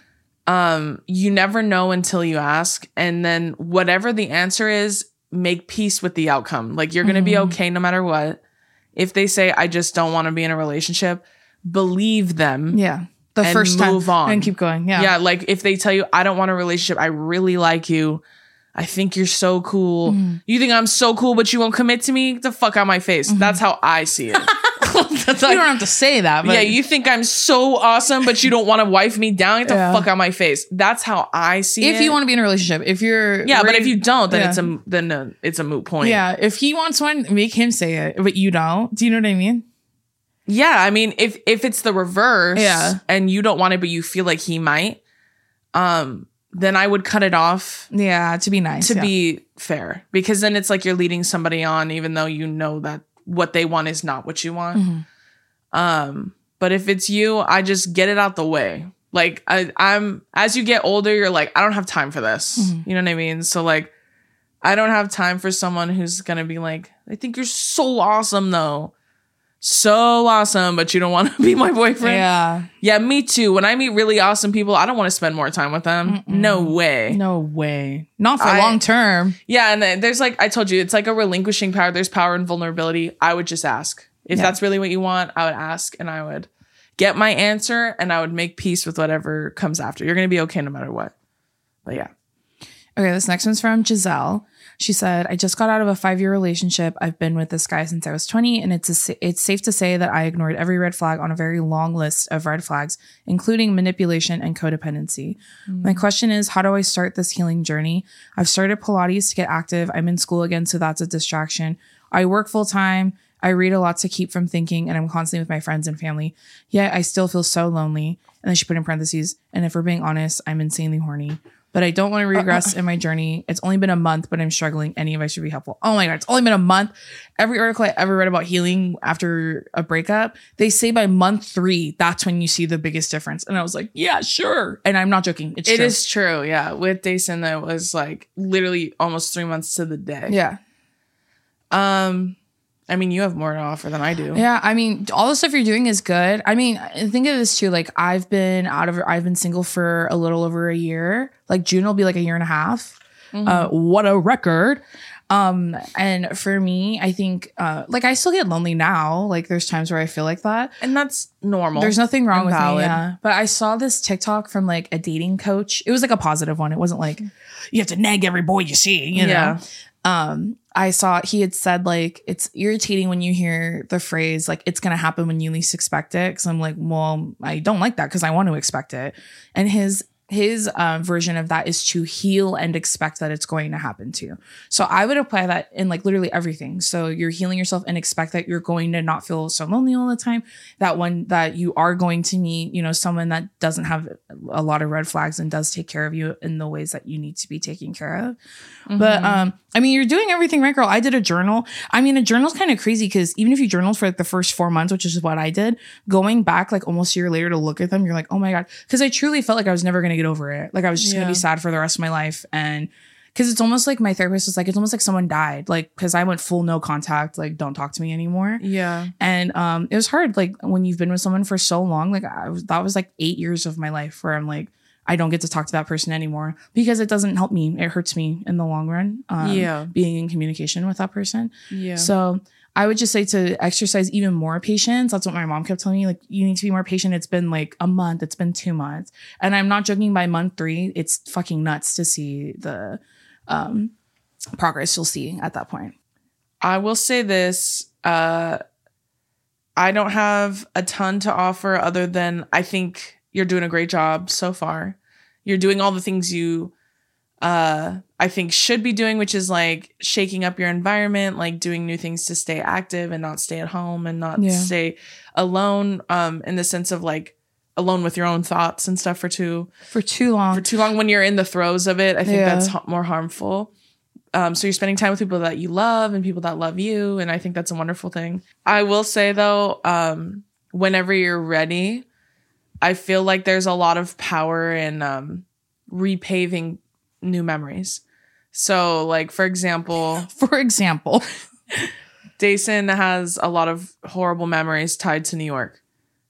Um, you never know until you ask. And then whatever the answer is, make peace with the outcome. Like, you're going to mm-hmm. be okay no matter what. If they say, I just don't want to be in a relationship, believe them. Yeah. The and first time. Move on. And keep going. Yeah. Yeah. Like, if they tell you, I don't want a relationship, I really like you. I think you're so cool. Mm-hmm. You think I'm so cool, but you won't commit to me? Get the fuck out of my face. Mm-hmm. That's how I see it. That's you like, don't have to say that. But. Yeah, you think I'm so awesome, but you don't want to wife me down. Get the yeah. fuck out of my face. That's how I see if it. If you want to be in a relationship, if you're yeah, ready, but if you don't, then yeah. it's a then a, it's a moot point. Yeah, if he wants one, make him say it, but you don't. Do you know what I mean? Yeah, I mean, if if it's the reverse, yeah. and you don't want it, but you feel like he might, um, then I would cut it off. Yeah, to be nice, to yeah. be fair, because then it's like you're leading somebody on, even though you know that. What they want is not what you want. Mm-hmm. Um, but if it's you, I just get it out the way. Like I, I'm, as you get older, you're like, I don't have time for this. Mm-hmm. You know what I mean? So like, I don't have time for someone who's going to be like, I think you're so awesome though. So awesome, but you don't want to be my boyfriend. Yeah. Yeah, me too. When I meet really awesome people, I don't want to spend more time with them. Mm-mm. No way. No way. Not for I, long term. Yeah. And there's like, I told you, it's like a relinquishing power. There's power and vulnerability. I would just ask. If yeah. that's really what you want, I would ask and I would get my answer and I would make peace with whatever comes after. You're going to be okay no matter what. But yeah. Okay, this next one's from Giselle. She said, I just got out of a five-year relationship. I've been with this guy since I was twenty, and it's a, it's safe to say that I ignored every red flag on a very long list of red flags, including manipulation and codependency. Mm. My question is, how do I start this healing journey? I've started Pilates to get active. I'm in school again, so that's a distraction. I work full-time. I read a lot to keep from thinking, and I'm constantly with my friends and family. Yet I still feel so lonely. And then she put in parentheses, and if we're being honest, I'm insanely horny. But I don't want to regress uh, uh, in my journey. It's only been a month, but I'm struggling. Any advice should be helpful. Oh my God, it's only been a month. Every article I ever read about healing after a breakup, they say by month three, that's when you see the biggest difference. And I was like, yeah, sure. And I'm not joking. It's it true. is true. Yeah. With Dayson, that was like literally almost three months to the day. Yeah. Um, I mean, you have more to offer than I do. Yeah. I mean, all the stuff you're doing is good. I mean, think of this too. Like I've been out of, I've been single for a little over a year. Like June will be like a year and a half. Mm-hmm. Uh, what a record. Um, and for me, I think, uh, like I still get lonely now. Like there's times where I feel like that. And that's normal. There's nothing wrong with me. Yeah. But I saw this TikTok from like a dating coach. It was like a positive one. It wasn't like you have to nag every boy you see, you know? Yeah. Um, I saw he had said like, it's irritating when you hear the phrase like, it's going to happen when you least expect it. Cause I'm like, well, I don't like that cause I want to expect it. And his, his uh, version of that is to heal and expect that it's going to happen to you. So I would apply that in like literally everything. So you're healing yourself and expect that you're going to not feel so lonely all the time. That one, that you are going to meet, you know, someone that doesn't have a lot of red flags and does take care of you in the ways that you need to be taken care of. Mm-hmm. But, um, I mean, you're doing everything right, girl. I did a journal. I mean, a journal's kind of crazy because even if you journaled for like the first four months, which is what I did, going back like almost a year later to look at them, you're like, oh my God. Because I truly felt like I was never going to get over it. Like I was just yeah. going to be sad for the rest of my life. And because it's almost like my therapist was like, it's almost like someone died. Like, because I went full no contact, like don't talk to me anymore. Yeah. And um, it was hard. Like when you've been with someone for so long, like I was, that was like eight years of my life where I'm like, I don't get to talk to that person anymore because it doesn't help me. It hurts me in the long run. Um, yeah. Being in communication with that person. Yeah. So I would just say to exercise even more patience. That's what my mom kept telling me. Like, you need to be more patient. It's been like a month. It's been two months. And I'm not joking. By month three, it's fucking nuts to see the um, progress you'll see at that point. I will say this. Uh, I don't have a ton to offer other than I think... you're doing a great job so far. You're doing all the things you, uh, I think should be doing, which is like shaking up your environment, like doing new things to stay active and not stay at home and not yeah. stay alone. Um, in the sense of like alone with your own thoughts and stuff for too, for too long, for too long when you're in the throes of it. I think yeah. that's ha- more harmful. Um, so you're spending time with people that you love and people that love you. And I think that's a wonderful thing. I will say though, um, whenever you're ready, I feel like there's a lot of power in um, repaving new memories. So, like, for example... For example. Dayson has a lot of horrible memories tied to New York.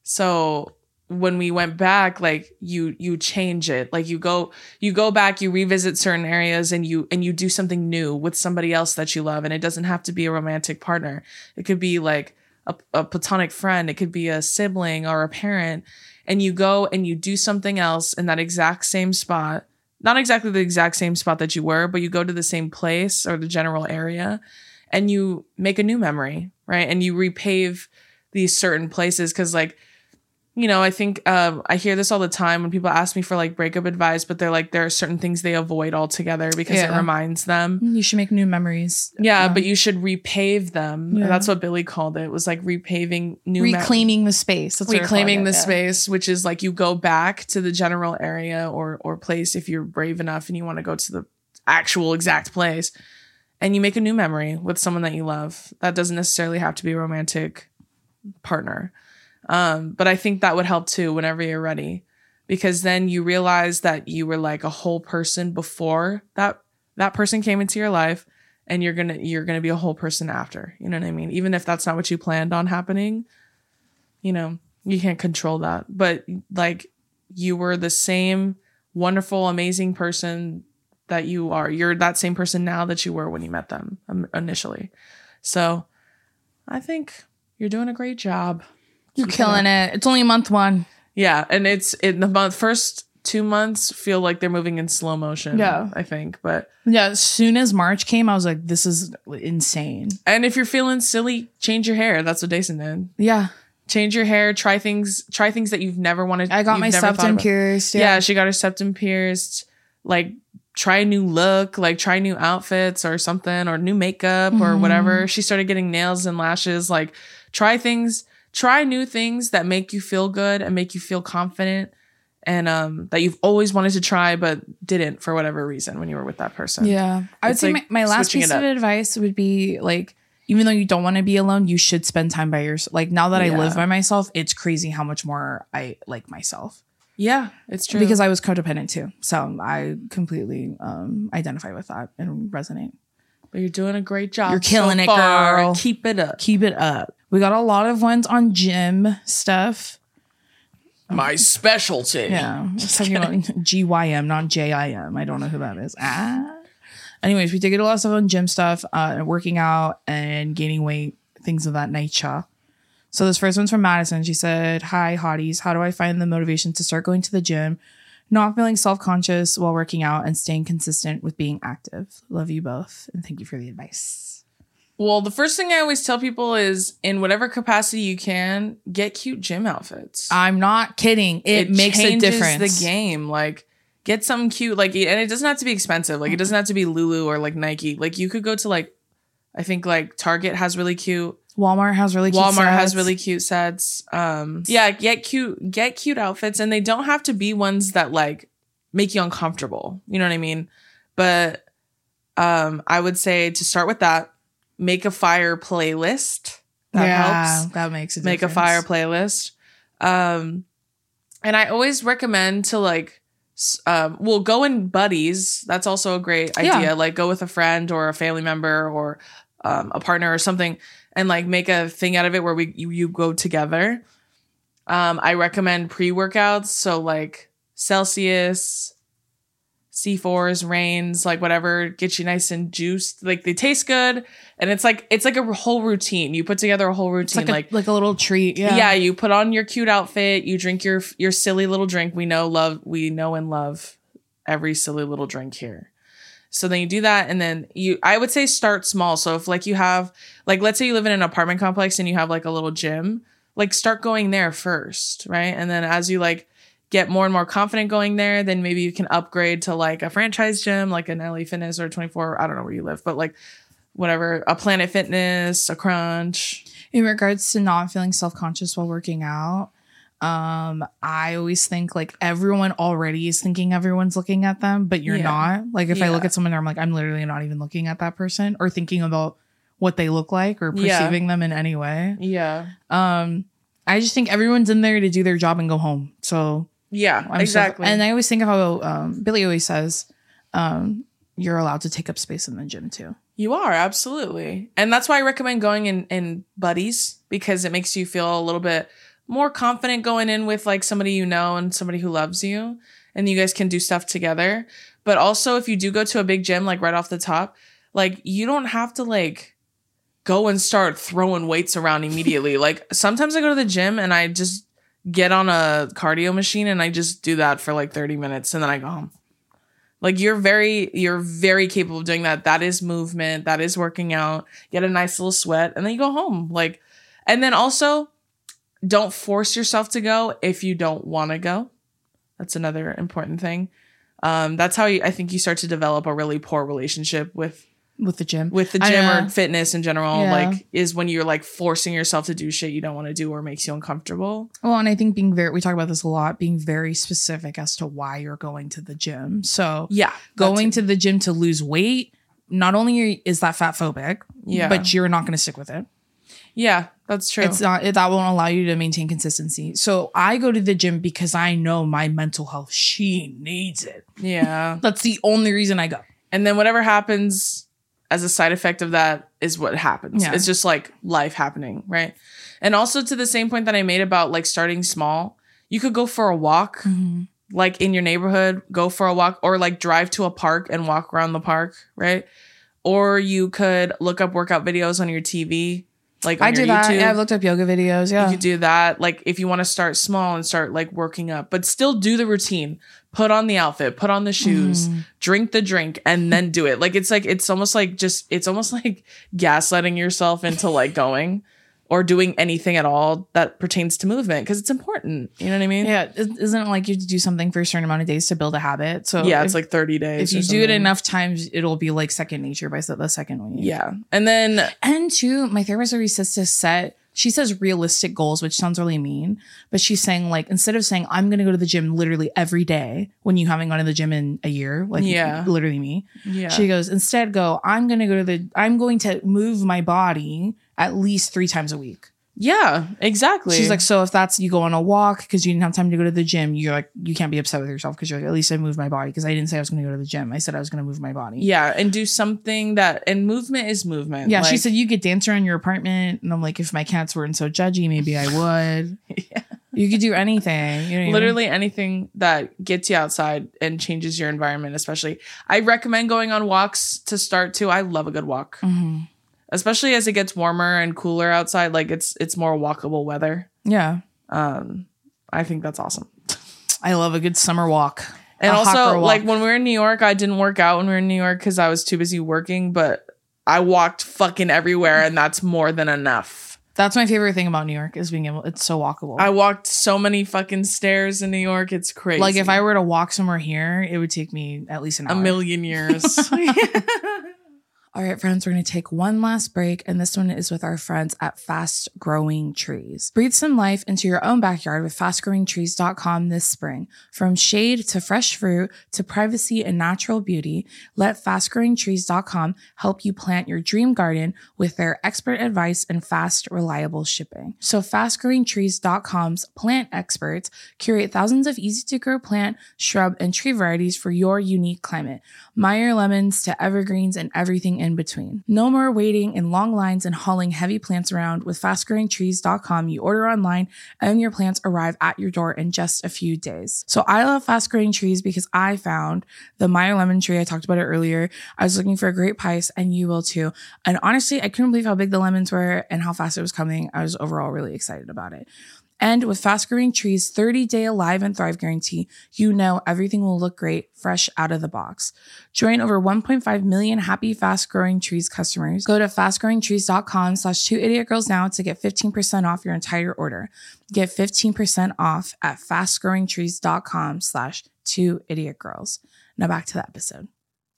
So, when we went back, like, you you change it. Like, you go you go back, you revisit certain areas, and you and you do something new with somebody else that you love. And it doesn't have to be a romantic partner. It could be, like, a, a platonic friend. It could be a sibling or a parent. And you go and you do something else in that exact same spot, not exactly the exact same spot that you were, but you go to the same place or the general area and you make a new memory, right? And you repave these certain places because like, you know, I think um, I hear this all the time when people ask me for like breakup advice, but they're like, there are certain things they avoid altogether because yeah. it reminds them. You should make new memories. Yeah, yeah. But you should repave them. Yeah. And that's what Billy called it. It was like repaving new memories. Reclaiming me- the space. That's Reclaiming what it, the yeah. space, which is like you go back to the general area or or place if you're brave enough and you want to go to the actual exact place. And you make a new memory with someone that you love. That doesn't necessarily have to be a romantic partner. Um, but I think that would help too whenever you're ready, because then you realize that you were like a whole person before that, that person came into your life and you're going to, you're going to be a whole person after, you know what I mean? Even if that's not what you planned on happening, you know, you can't control that, but like you were the same wonderful, amazing person that you are. You're that same person now that you were when you met them initially. So I think you're doing a great job. You're killing it. It's only month one. Yeah. And it's in the month first two months feel like they're moving in slow motion. Yeah. I think. But yeah, as soon as March came, I was like, this is insane. And if you're feeling silly, change your hair. That's what Dayson did. Yeah. Change your hair. Try things. Try things that you've never wanted. I got my septum pierced. Yeah. yeah, she got her septum pierced. Like, try a new look. Like, try new outfits or something, or new makeup mm-hmm. or whatever. She started getting nails and lashes. Like, try things. Try new things that make you feel good and make you feel confident, and um, that you've always wanted to try but didn't for whatever reason when you were with that person. Yeah, I would say my, my last piece of advice would be like, even though you don't want to be alone, you should spend time by yourself. Like, now that yeah. I live by myself, it's crazy how much more I like myself. Yeah, it's true. Because I was codependent too. So I completely um, identify with that and resonate. But you're doing a great job. You're killing so it, far. Girl. Keep it up. Keep it up. We got a lot of ones on gym stuff. My specialty. Yeah. Just talking about G Y M, not J I M. I don't know who that is. Ah. Anyways, we did get a lot of stuff on gym stuff, uh, working out and gaining weight, things of that nature. So this first one's from Madison. She said, hi, hotties. How do I find the motivation to start going to the gym, not feeling self-conscious while working out, and staying consistent with being active? Love you both. And thank you for the advice. Well, the first thing I always tell people is, in whatever capacity you can, get cute gym outfits. I'm not kidding. It, it makes a difference. It changes the game. Like, get something cute, like, and it doesn't have to be expensive. Like, it doesn't have to be Lulu or like Nike. Like, you could go to like, I think like Target has really cute. Walmart has really cute Walmart sets. has really cute sets. Um, yeah, get cute, get cute outfits, and they don't have to be ones that like make you uncomfortable. You know what I mean? But um, I would say to start with that, make a fire playlist. That yeah, helps. That makes a difference. Make a fire playlist. Um, and I always recommend to like. Um, well, go in buddies. That's also a great idea. Yeah. Like, go with a friend or a family member or um, a partner or something, and like make a thing out of it where we you, you go together. Um, I recommend pre-workouts, so like Celsius, C fours, Rains, like whatever, get you nice and juiced. Like, they taste good, and it's like it's like a whole routine. You put together a whole routine, like, like, a, like a little treat. Yeah, yeah. You put on your cute outfit. You drink your your silly little drink. We know love. We know and love every silly little drink here. So then you do that, and then you. I would say start small. So if like you have like let's say you live in an apartment complex and you have like a little gym, like start going there first, right? And then as you like. Get more and more confident going there, then maybe you can upgrade to like a franchise gym, like an L A Fitness or twenty-four, I don't know where you live, but like whatever, a Planet Fitness, a Crunch. In regards to not feeling self-conscious while working out, um, I always think like everyone already is thinking everyone's looking at them, but you're yeah. not. Like if yeah. I look at someone, I'm like, I'm literally not even looking at that person or thinking about what they look like or perceiving yeah. them in any way. Yeah. Um, I just think everyone's in there to do their job and go home. So... Yeah, I'm exactly. So, and I always think of how um, Billy always says, um, you're allowed to take up space in the gym too. You are, absolutely. And that's why I recommend going in, in buddies, because it makes you feel a little bit more confident going in with like somebody you know and somebody who loves you. And you guys can do stuff together. But also if you do go to a big gym, like right off the top, like you don't have to like go and start throwing weights around immediately. Like sometimes I go to the gym and I just... get on a cardio machine and I just do that for like thirty minutes and then I go home. Like you're very, you're very capable of doing that. That is movement. That is working out. Get a nice little sweat and then you go home. Like, and then also don't force yourself to go if you don't want to go. That's another important thing. Um, that's how you, I think you start to develop a really poor relationship with With the gym. With the gym or fitness in general, yeah. like, is when you're, like, forcing yourself to do shit you don't want to do or makes you uncomfortable. Well, and I think being very, we talk about this a lot, being very specific as to why you're going to the gym. So, yeah, going to the gym to lose weight, not only is that fat phobic, yeah. but you're not going to stick with it. Yeah, that's true. It's not, it, that won't allow you to maintain consistency. So I go to the gym because I know my mental health, she needs it. Yeah. That's the only reason I go. And then whatever happens... as a side effect of that is what happens. Yeah. It's just like life happening, right? And also to the same point that I made about like starting small, you could go for a walk, mm-hmm. like in your neighborhood, go for a walk or like drive to a park and walk around the park, right? Or you could look up workout videos on your T V. Like I do your that. YouTube. Yeah, I've looked up yoga videos. Yeah. You could do that. Like if you want to start small and start like working up, but still do the routine, put on the outfit, put on the shoes, mm. drink the drink, and then do it. Like, it's like, it's almost like just, it's almost like gaslighting yourself into like going or doing anything at all that pertains to movement. Cause it's important. You know what I mean? Yeah. Isn't it like you have to do something for a certain amount of days to build a habit? So yeah, if, it's like thirty days. If you something. do it enough times, it'll be like second nature by the second week. Yeah. And then, and two, my therapist always says to set, she says realistic goals, which sounds really mean, but she's saying like, instead of saying I'm going to go to the gym literally every day when you haven't gone to the gym in a year, like yeah. literally me, yeah. she goes, instead go, I'm going to go to the, I'm going to move my body at least three times a week. Yeah, exactly. She's like, so if that's you go on a walk because you didn't have time to go to the gym, you're like, you can't be upset with yourself because you're like, at least I moved my body because I didn't say I was going to go to the gym. I said I was going to move my body. Yeah, and do something that, and movement is movement. Yeah, like, she said you could dance around your apartment. And I'm like, if my cats weren't so judgy, maybe I would. Yeah. You could do anything. You know Literally I mean? anything that gets you outside and changes your environment, especially. I recommend going on walks to start too. I love a good walk. Mm-hmm. Especially as it gets warmer and cooler outside, like it's it's more walkable weather. Yeah. Um, I think that's awesome. I love a good summer walk. And a also, walk. like when we were in New York, I didn't work out when we were in New York because I was too busy working, but I walked fucking everywhere and that's more than enough. That's my favorite thing about New York is being able, it's so walkable. I walked so many fucking stairs in New York. It's crazy. Like if I were to walk somewhere here, it would take me at least an hour. A million years. All right, friends, we're going to take one last break, and this one is with our friends at Fast Growing Trees. Breathe some life into your own backyard with fast growing trees dot com this spring. From shade to fresh fruit to privacy and natural beauty, let fast growing trees dot com help you plant your dream garden with their expert advice and fast, reliable shipping. So fast growing trees dot com's plant experts curate thousands of easy-to-grow plant, shrub, and tree varieties for your unique climate. Meyer lemons to evergreens and everything in between. No more waiting in long lines and hauling heavy plants around. With fast growing trees dot com, you order online and your plants arrive at your door in just a few days. So I love Fast Growing Trees because I found the Meyer lemon tree. I talked about it earlier. I was looking for a great price and you will too. And honestly, I couldn't believe how big the lemons were and how fast it was coming. I was overall really excited about it. And with Fast Growing Trees' thirty-day Alive and Thrive guarantee, you know everything will look great fresh out of the box. Join over one point five million happy Fast Growing Trees customers. Go to fast growing trees dot com slash two idiot girls now to get fifteen percent off your entire order. Get fifteen percent off at fast growing trees dot com slash two idiot girls. Now back to the episode.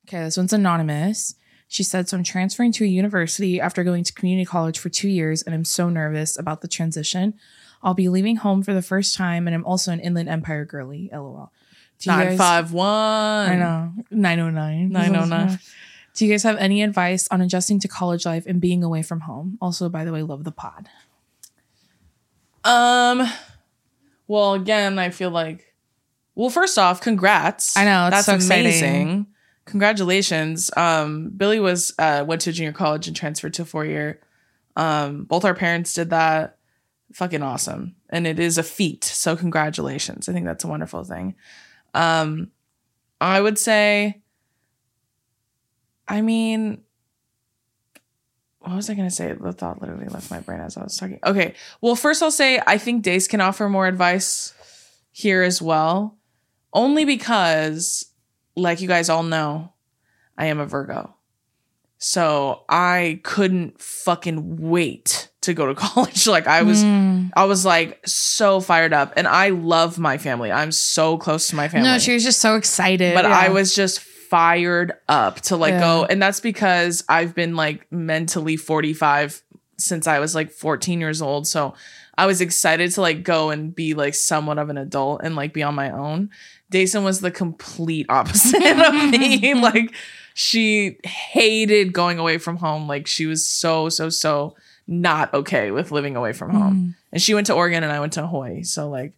Okay, this one's anonymous. She said, so I'm transferring to a university after going to community college for two years and I'm so nervous about the transition. I'll be leaving home for the first time, and I'm also an Inland Empire girly, lol. nine five one. I know. nine oh nine. nine oh nine. Do you guys have any advice on adjusting to college life and being away from home? Also, by the way, love the pod. Um, well, again, I feel like, well, first off, congrats. I know. That's so exciting. Amazing. Congratulations. Um, Billy was, uh, went to junior college and transferred to a four year. Um, both our parents did that. Fucking awesome. And it is a feat. So congratulations. I think that's a wonderful thing. Um, I would say, I mean, what was I going to say? The thought literally left my brain as I was talking. Okay. Well, first I'll say, I think Dace can offer more advice here as well. Only because, like you guys all know, I am a Virgo. So I couldn't fucking wait to go to college. Like I was, mm. I was like so fired up, and I love my family. I'm so close to my family. No, she was just so excited. But yeah. I was just fired up to like yeah. go. And that's because I've been like mentally forty-five since I was like fourteen years old. So I was excited to like go and be like somewhat of an adult and like be on my own. Dayson was the complete opposite of me. Like she hated going away from home. Like she was so, so, so not okay with living away from home. Mm. And she went to Oregon and I went to Hawaii. So like,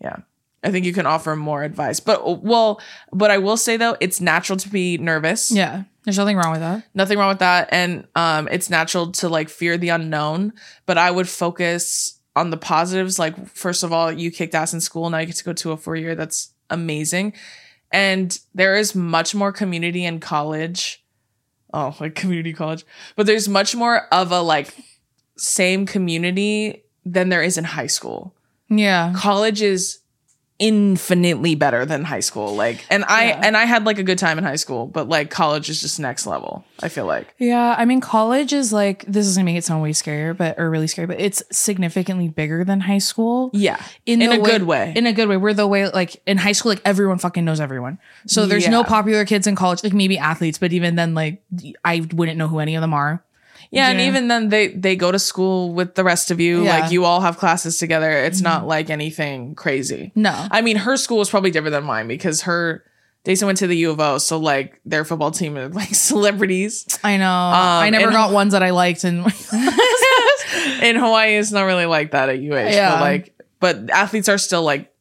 yeah, I think you can offer more advice, but well, but I will say though, it's natural to be nervous. Yeah. There's nothing wrong with that. Nothing wrong with that. And, um, it's natural to like fear the unknown, but I would focus on the positives. Like, first of all, you kicked ass in school. Now you get to go to a four year. That's amazing. And there is much more community in college. Oh, like community college, but there's much more of a like, same community than there is in high school. Yeah. College is infinitely better than high school. Like, and I, yeah. and I had like a good time in high school, but like college is just next level, I feel like. Yeah. I mean, college is like, this is gonna make it sound way scarier, but, or really scary, but it's significantly bigger than high school. Yeah. In, in a way, good way. In a good way. We're the way, like in high school, like everyone fucking knows everyone. So there's yeah. no popular kids in college, like maybe athletes, but even then, like I wouldn't know who any of them are. Yeah, yeah, and even then they, they go to school with the rest of you. Yeah. Like, you all have classes together. It's mm-hmm. not, like, anything crazy. No. I mean, her school was probably different than mine because her... Jason went to the U of O, so, like, their football team are, like, celebrities. I know. Um, I never got ones that I liked. In, in Hawaii, it's not really like that at U H. Yeah. But, like, but athletes are still, like...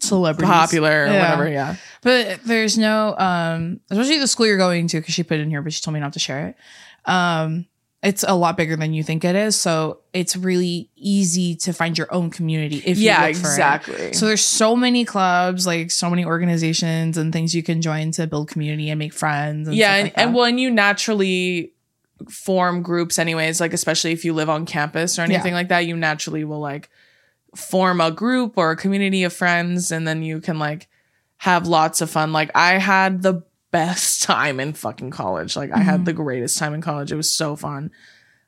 Celebrities. Popular or yeah. whatever, yeah. But there's no... Um, especially the school you're going to, because she put it in here, but she told me not to share it. Um... It's a lot bigger than you think it is. So it's really easy to find your own community if yeah, you look for exactly. it. Yeah, exactly. So there's so many clubs, like so many organizations and things you can join to build community and make friends. And yeah, and, like and well, and you naturally form groups anyways, like especially if you live on campus or anything yeah. like that, you naturally will like form a group or a community of friends, and then you can like have lots of fun. Like I had the best time in fucking college. Like mm-hmm. I had the greatest time in college. It was so fun.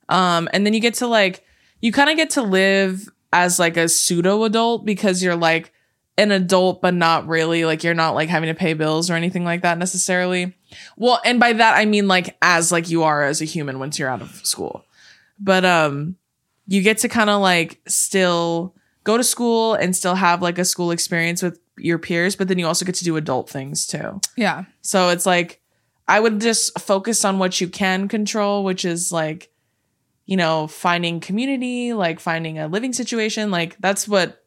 Um, and then you get to like, you kind of get to live as like a pseudo adult because you're like an adult, but not really, like you're not like having to pay bills or anything like that necessarily. Well, and by that, I mean like as like you are as a human once you're out of school, but, um, you get to kind of like still go to school and still have like a school experience with your peers, but then you also get to do adult things too. Yeah. So it's like, I would just focus on what you can control, which is like, you know, finding community, like finding a living situation. Like that's what,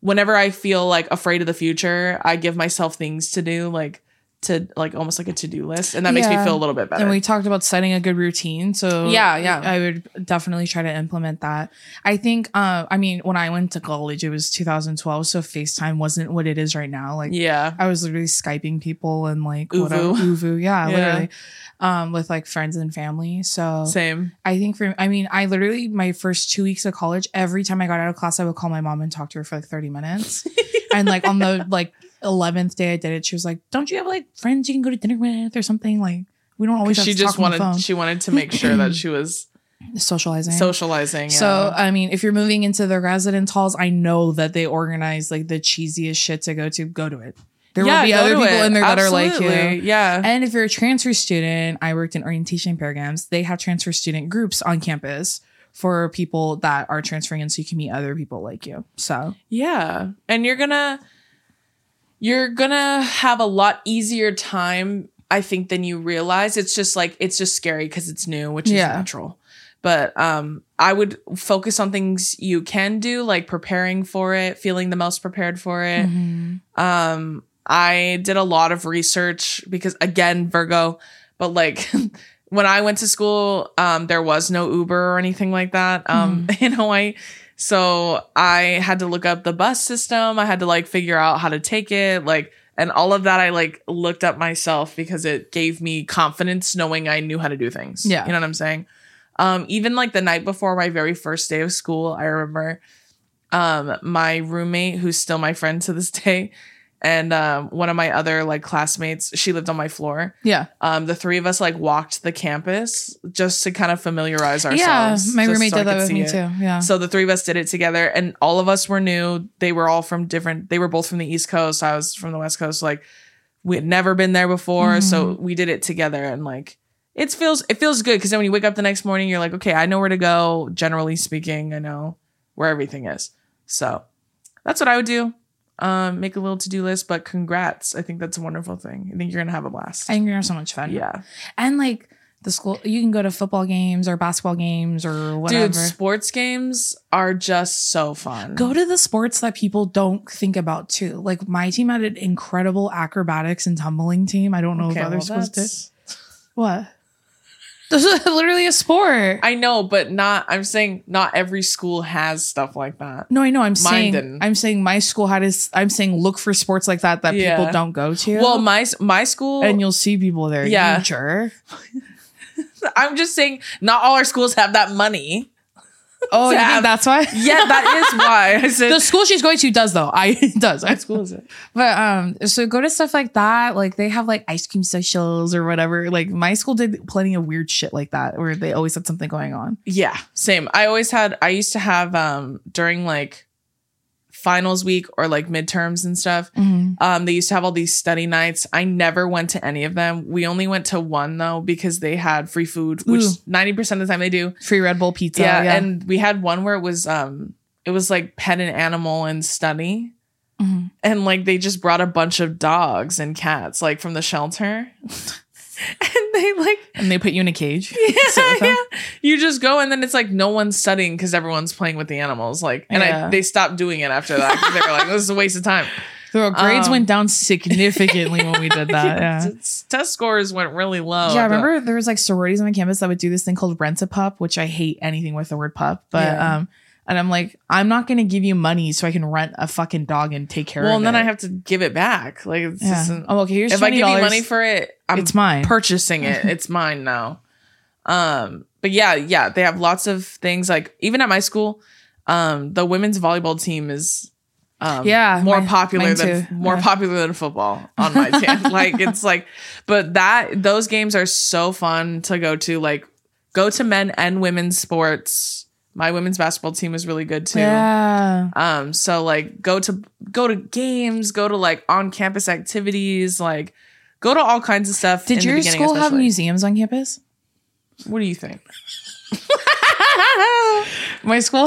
whenever I feel like afraid of the future, I give myself things to do, like to like almost like a to-do list. And that yeah. makes me feel a little bit better. And we talked about setting a good routine. So yeah, yeah, I would definitely try to implement that. I think, uh, I mean, when I went to college, it was two thousand twelve. So FaceTime wasn't what it is right now. Like yeah. I was literally Skyping people and like, Uvu. Whatever, Uvu, yeah, yeah, literally, um, with like friends and family. So same. I think for, I mean, I literally, my first two weeks of college, every time I got out of class, I would call my mom and talk to her for like thirty minutes. And like on the like eleventh day I did it, she was like, "Don't you have like friends you can go to dinner with or something? Like we don't always." Have she to just talk wanted on the phone. She wanted to make sure that she was socializing. Socializing. Yeah. So I mean, if you're moving into the residence halls, I know that they organize like the cheesiest shit to go to. Go to it. There yeah, will be other people it. in there Absolutely. that are like you. Yeah. And if you're a transfer student, I worked in orientation programs. They have transfer student groups on campus for people that are transferring in, so you can meet other people like you. So yeah, and you're gonna. You're gonna have a lot easier time, I think, than you realize. It's just like, it's just scary because it's new, which is yeah. natural. But um, I would focus on things you can do, like preparing for it, feeling the most prepared for it. Mm-hmm. Um, I did a lot of research because, again, Virgo, but like when I went to school, um, there was no Uber or anything like that um, mm-hmm. in Hawaii. So I had to look up the bus system. I had to like figure out how to take it. Like, and all of that I like looked up myself because it gave me confidence knowing I knew how to do things. Yeah. You know what I'm saying? Um, even like the night before my very first day of school, I remember um, my roommate, who's still my friend to this day, and um, one of my other like classmates, she lived on my floor. Yeah. Um, the three of us like walked the campus just to kind of familiarize ourselves. Yeah, my roommate did that with me too. Yeah. So the three of us did it together, and all of us were new. They were all from different. They were both from the East Coast. I was from the West Coast. Like we had never been there before, mm-hmm. so we did it together, and like it feels it feels good because then when you wake up the next morning, you're like, okay, I know where to go. Generally speaking, I know where everything is. So that's what I would do. Um, make a little to-do list, but congrats. I think that's a wonderful thing. I think you're going to have a blast. I think you're going to have so much fun. Yeah. And like the school, you can go to football games or basketball games or whatever. Dude, sports games are just so fun. Go to the sports that people don't think about too. Like my team had an incredible acrobatics and tumbling team. I don't know okay, if other well, schools did. What? This is literally a sport. I know, but not, I'm saying not every school has stuff like that. No, I know. I'm Mine saying, didn't. I'm saying my school had is, I'm saying look for sports like that that yeah. people don't go to. Well, my, my school. And you'll see people there. Yeah. You jerk. I'm just saying not all our schools have that money. Oh, you think that's why? Yeah, that is why. I said, the school she's going to does though. I it does. What school is it? But um, so go to stuff like that. Like they have like ice cream socials or whatever. Like my school did plenty of weird shit like that, where they always had something going on. Yeah, same. I always had. I used to have um during like finals week or like midterms and stuff. Mm-hmm. Um, they used to have all these study nights. I never went to any of them. We only went to one though, because they had free food, which Ooh. ninety percent of the time they do. Free Red Bull pizza. Yeah, yeah. And we had one where it was, um, it was like pet and animal and study. Mm-hmm. And like, they just brought a bunch of dogs and cats, like from the shelter. And they like, and they put you in a cage. Yeah, yeah. You just go, and then it's like no one's studying because everyone's playing with the animals. Like, and yeah. I, they stopped doing it after that because they were like, "This is a waste of time." So our grades um, went down significantly when we did that. Yeah. Test scores went really low. Yeah, I remember there was like sororities on my campus that would do this thing called rent a pup, which I hate anything with the word pup, but yeah. um. And I'm like, I'm not going to give you money so I can rent a fucking dog and take care well, of it. Well, and then I have to give it back. Like, it's yeah. just an, oh, okay, here's if twenty dollars. I give you money for it, I'm it's mine. Purchasing it. It's mine now. Um, but yeah, yeah, they have lots of things. Like, even at my school, um, the women's volleyball team is um, yeah, more my, popular than too. more yeah. popular than football on my team. Like, it's like, but that those games are so fun to go to. Like, go to men and women's sports. My women's basketball team is really good too. Yeah. Um. So like, go to go to games, go to like on campus activities, like go to all kinds of stuff. Did in your the school especially. have museums on campus? What do you think? My school,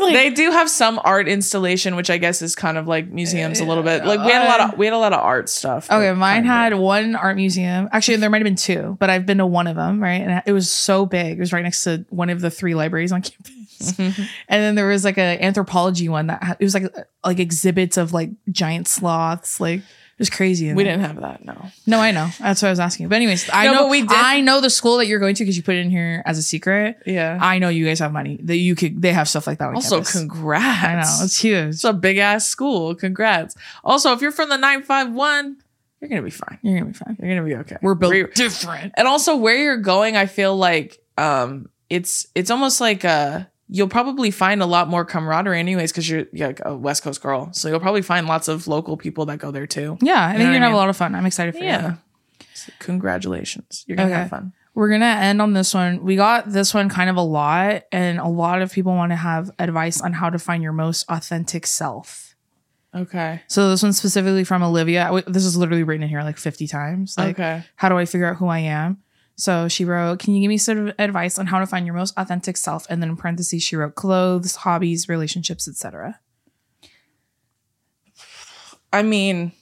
like, they do have some art installation, which I guess is kind of like museums a little bit. Like we had a lot of we had a lot of art stuff. Okay, mine had one art museum. Actually, there might have been two, but I've been to one of them. Right, and it was so big. It was right next to one of the three libraries on campus. Mm-hmm. And then there was like an anthropology one that had, it was like like exhibits of like giant sloths, like it was crazy. We didn't have that. No, no, I know. That's what I was asking. But anyways, I no, know we did. I know the school that you're going to because you put it in here as a secret. Yeah, I know you guys have money that you could. They have stuff like that on also, campus. Congrats! I know it's huge. It's a big ass school. Congrats. Also, if you're from the nine five one, you're gonna be fine. You're gonna be fine. You're gonna be okay. We're built We're, different. And also, where you're going, I feel like um, it's it's almost like a. You'll probably find a lot more camaraderie anyways because you're, you're like a West Coast girl. So you'll probably find lots of local people that go there too. Yeah. I think you're going to have a lot of fun. I'm excited for yeah. you. Yeah. So congratulations. You're going to okay. have fun. We're going to end on this one. We got this one kind of a lot, and a lot of people want to have advice on how to find your most authentic self. Okay. So this one's specifically from Olivia. This is literally written in here like fifty times. Like, okay. How do I figure out who I am? So she wrote, can you give me some advice on how to find your most authentic self? And then in parentheses, she wrote clothes, hobbies, relationships, et cetera. I mean,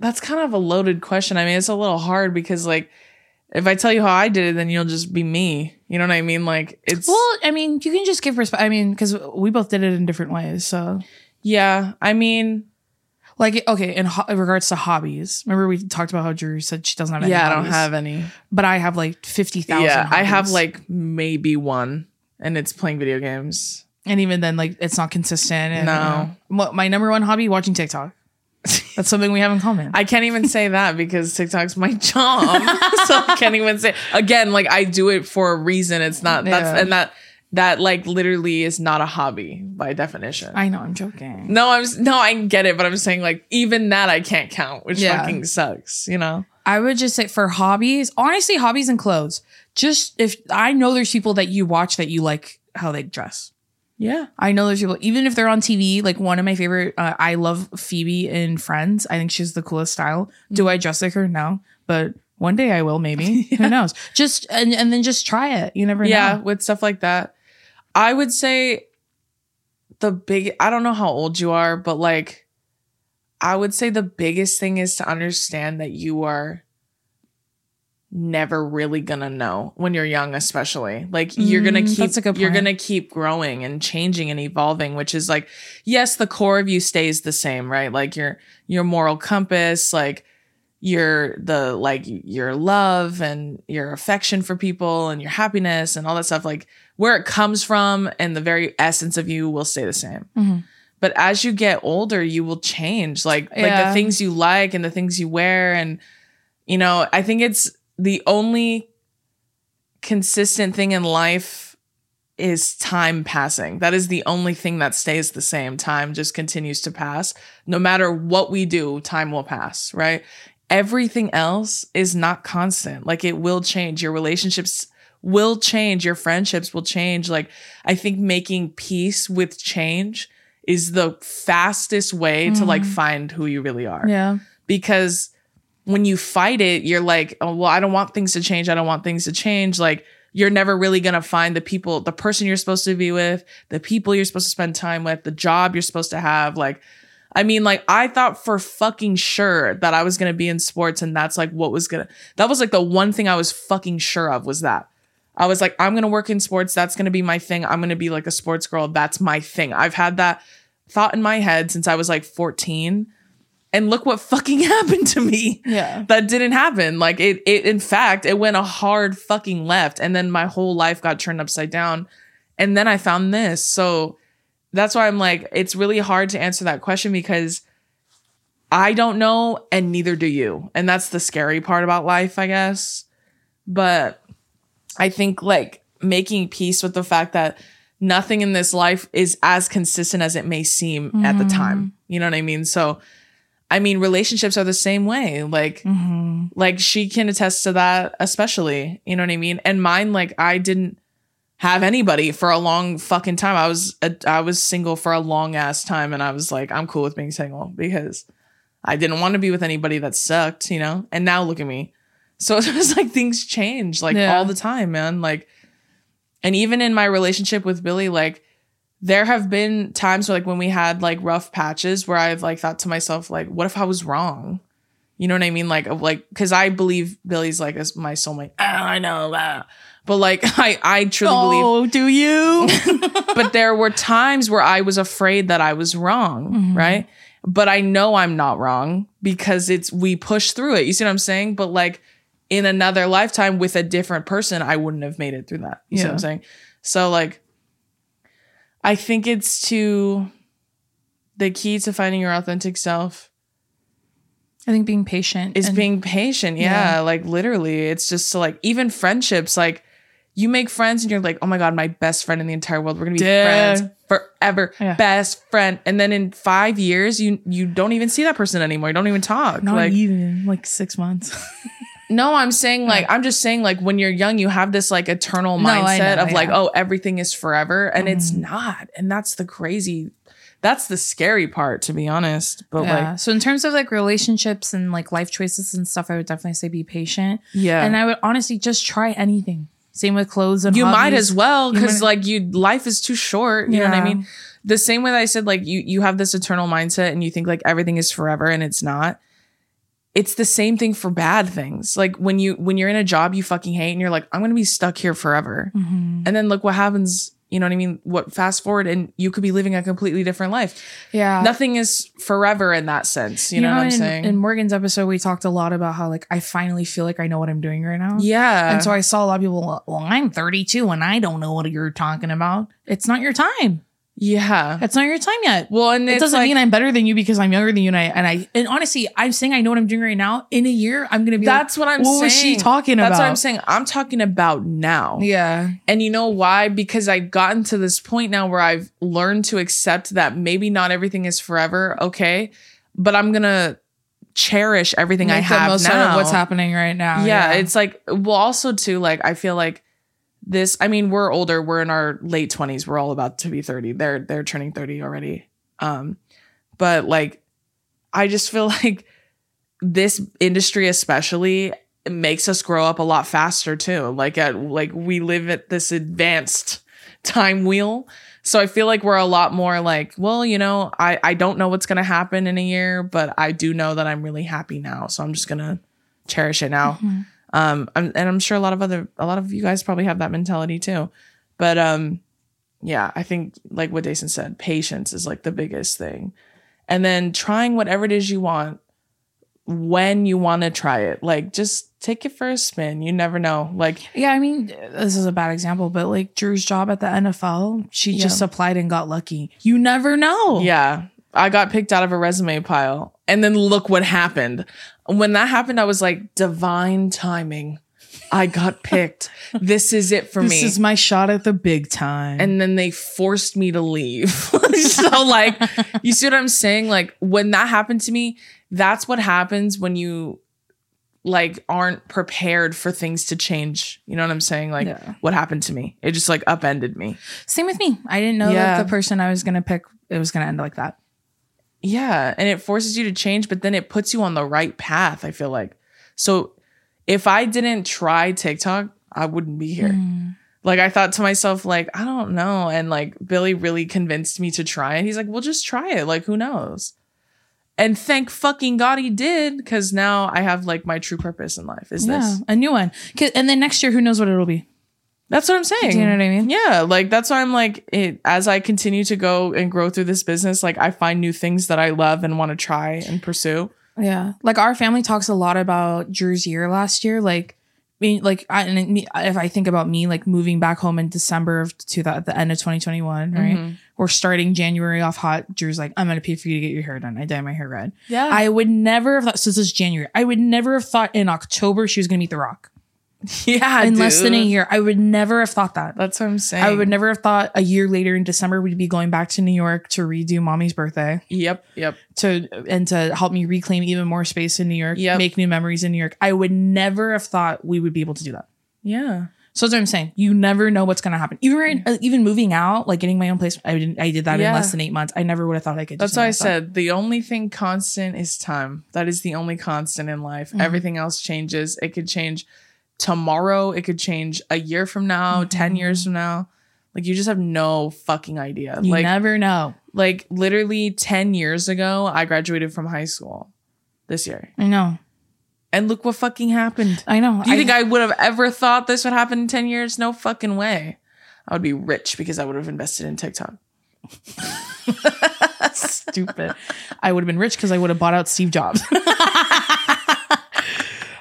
that's kind of a loaded question. I mean, it's a little hard because like, if I tell you how I did it, then you'll just be me. You know what I mean? Like it's. Well, I mean, you can just give resp- I mean, because we both did it in different ways. So yeah, I mean. Like, okay, in, ho- in regards to hobbies, remember we talked about how Drew said she doesn't have any Yeah, hobbies, I don't have any. But I have like fifty thousand Yeah, hobbies. I have like maybe one, and it's playing video games. And even then, like, it's not consistent. And, no. You know, my number one hobby, watching TikTok. That's something we have in common. I can't even say that because TikTok's my job. So I can't even say. Again, like, I do it for a reason. It's not, yeah. that's, and that. That like literally is not a hobby by definition. I know, I'm joking. No, I'm no, I get it, but I'm saying like even that I can't count, which yeah. fucking sucks, you know. I would just say for hobbies, honestly, hobbies and clothes. Just if I know there's people that you watch that you like how they dress. Yeah, I know there's people even if they're on T V. Like one of my favorite, uh, I love Phoebe in Friends. I think she's the coolest style. Mm-hmm. Do I dress like her? No, but. One day I will, maybe. Yeah. Who knows? Just and, and then just try it. You never yeah, know. Yeah, with stuff like that. I would say the big, I don't know how old you are, but like, I would say the biggest thing is to understand that you are never really gonna know when you're young, especially. Like mm, you're gonna keep that's a good point. You're gonna keep growing and changing and evolving, which is like, yes, the core of you stays the same, right? Like your your moral compass, like your the like your love and your affection for people and your happiness and all that stuff, like where it comes from and the very essence of you will stay the same. Mm-hmm. But as you get older, you will change, like yeah. like the things you like and the things you wear. And you know, I think it's the only consistent thing in life is time passing. That is the only thing that stays the same. Time just continues to pass. No matter what we do, time will pass, right? Everything else is not constant. Like, it will change. Your relationships will change. Your friendships will change. Like, I think making peace with change is the fastest way mm. to like find who you really are. Yeah. Because when you fight it, you're like, oh, well, I don't want things to change. I don't want things to change. Like, you're never really going to find the people, the person you're supposed to be with, the people you're supposed to spend time with, the job you're supposed to have. Like, I mean, like, I thought for fucking sure that I was going to be in sports, and that's like what was going to, that was like the one thing I was fucking sure of was that. I was like, I'm going to work in sports. That's going to be my thing. I'm going to be like a sports girl. That's my thing. I've had that thought in my head since I was like fourteen. And look what fucking happened to me. Yeah. That didn't happen. Like, it, it, in fact, it went a hard fucking left. And then my whole life got turned upside down. And then I found this. So that's why I'm like, it's really hard to answer that question, because I don't know and neither do you. And that's the scary part about life, I guess. But I think like making peace with the fact that nothing in this life is as consistent as it may seem mm. at the time. You know what I mean? So I mean, relationships are the same way. Like, mm-hmm. like she can attest to that, especially, you know what I mean? And mine, like, I didn't have anybody for a long fucking time. I was, a, I was single for a long ass time. And I was like, I'm cool with being single because I didn't want to be with anybody that sucked, you know? And now look at me. So it was like, things change like yeah. all the time, man. Like, and even in my relationship with Billy, like, there have been times where, like, when we had like rough patches where I've like thought to myself, like, what if I was wrong? You know what I mean? Like, like, cause I believe Billy's like is my soulmate. Oh, I know that. But like, I, I truly oh, believe. Oh, do you? But there were times where I was afraid that I was wrong. Mm-hmm. Right. But I know I'm not wrong because it's, we push through it. You see what I'm saying? But like in another lifetime with a different person, I wouldn't have made it through that. You yeah. see what I'm saying? So like, I think it's to the key to finding your authentic self. I think being patient is being patient. Yeah, yeah. Like literally it's just to like, even friendships, like you make friends and you're like, oh my God, my best friend in the entire world. We're going to be yeah. friends forever. Yeah. Best friend. And then in five years, you, you don't even see that person anymore. You don't even talk. Not like, even like six months. No, I'm saying like, I'm just saying like when you're young, you have this like eternal mindset no, know, of like, yeah. oh, everything is forever. And mm. it's not. And that's the crazy, that's the scary part, to be honest. But yeah. like, so in terms of like relationships and like life choices and stuff, I would definitely say be patient. Yeah. And I would honestly just try anything. Same with clothes and you hobbies. Might as well. Cause like you, life is too short. You yeah. know what I mean? The same way that I said, like you, you have this eternal mindset and you think like everything is forever and it's not. It's the same thing for bad things. Like when you, when you're in a job you fucking hate and you're like, I'm going to be stuck here forever. Mm-hmm. And then look what happens. You know what I mean? What fast forward and you could be living a completely different life. Yeah. Nothing is forever in that sense. You, you know, know what I'm in, saying? In Morgan's episode, we talked a lot about how like, I finally feel like I know what I'm doing right now. Yeah. And so I saw a lot of people, well, I'm thirty-two and I don't know what you're talking about. It's not your time. Yeah. It's not your time yet. Well, and it doesn't like, mean I'm better than you because I'm younger than you. And I, and I, and honestly, I'm saying I know what I'm doing right now. In a year, I'm going to be that's like, what I'm what saying. What was she talking that's about? That's what I'm saying. I'm talking about now. Yeah. And you know why? Because I've gotten to this point now where I've learned to accept that maybe not everything is forever. Okay. But I'm going to cherish everything Make I have the most now. Out of what's happening right now. Yeah, yeah. It's like, well, also too, like, I feel like This, I mean, we're older. We're in our late twenties. We're all about to be thirty. They're they're turning thirty already. Um, but like, I just feel like this industry, especially, makes us grow up a lot faster too. Like at like we live at this advanced time wheel. So I feel like we're a lot more like, well, you know, I I don't know what's gonna happen in a year, but I do know that I'm really happy now. So I'm just gonna cherish it now. Mm-hmm. Um, I'm, and I'm sure a lot of other, a lot of you guys probably have that mentality too, but, um, yeah, I think like what Dayson said, patience is like the biggest thing. And then trying whatever it is you want, when you want to try it, like just take it for a spin. You never know. Like, yeah, I mean, this is a bad example, but like Drew's job at the N F L, she yeah. just applied and got lucky. You never know. Yeah. I got picked out of a resume pile and then look what happened. When that happened, I was like, divine timing. I got picked. This is it for this me. This is my shot at the big time. And then they forced me to leave. So like, you see what I'm saying? Like when that happened to me, that's what happens when you like aren't prepared for things to change. You know what I'm saying? Like yeah. what happened to me? It just like upended me. Same with me. I didn't know yeah. that the person I was going to pick, it was going to end like that. Yeah. And it forces you to change, but then it puts you on the right path. I feel like. So if I didn't try TikTok, I wouldn't be here. Mm. Like I thought to myself, like, I don't know. And like Billy really convinced me to try it. He's like, well, just try it. Like, who knows? And thank fucking God he did. Cause now I have like my true purpose in life is yeah, this. A new one. And then next year, who knows what it'll be? That's what I'm saying. Do you know what I mean? Yeah. Like, that's why I'm like, it, as I continue to go and grow through this business, like I find new things that I love and want to try and pursue. Yeah. Like our family talks a lot about Drew's year last year. Like, I mean, like I, and it, if I think about me, like moving back home in December of to the, the end of twenty twenty-one, right? Mm-hmm. Or starting January off hot. Drew's like, I'm going to pay for you to get your hair done. I dye my hair red. Yeah. I would never have thought, so this is January. I would never have thought in October she was going to meet The Rock. Yeah, in dude. Less than a year. I would never have thought that. That's what I'm saying. I would never have thought a year later in December we'd be going back to New York to redo mommy's birthday. Yep, yep. To and to help me reclaim even more space in New York, yep. Make new memories in New York. I would never have thought we would be able to do that. Yeah. So that's what I'm saying. You never know what's going to happen. Even yeah. uh, even moving out, like getting my own place, I didn't. I did that yeah. in less than eight months. I never would have thought I could. That's why I said the only thing constant is time. That is the only constant in life. Mm-hmm. Everything else changes. It could change tomorrow, it could change a year from now, mm-hmm. ten years from now. Like you just have no fucking idea. You like, never know. Like literally ten years ago, I graduated from high school this year. I know. And look what fucking happened. I know. Do you I, think I would have ever thought this would happen in ten years? No fucking way. I would be rich because I would have invested in TikTok. Stupid. I would have been rich because I would have bought out Steve Jobs.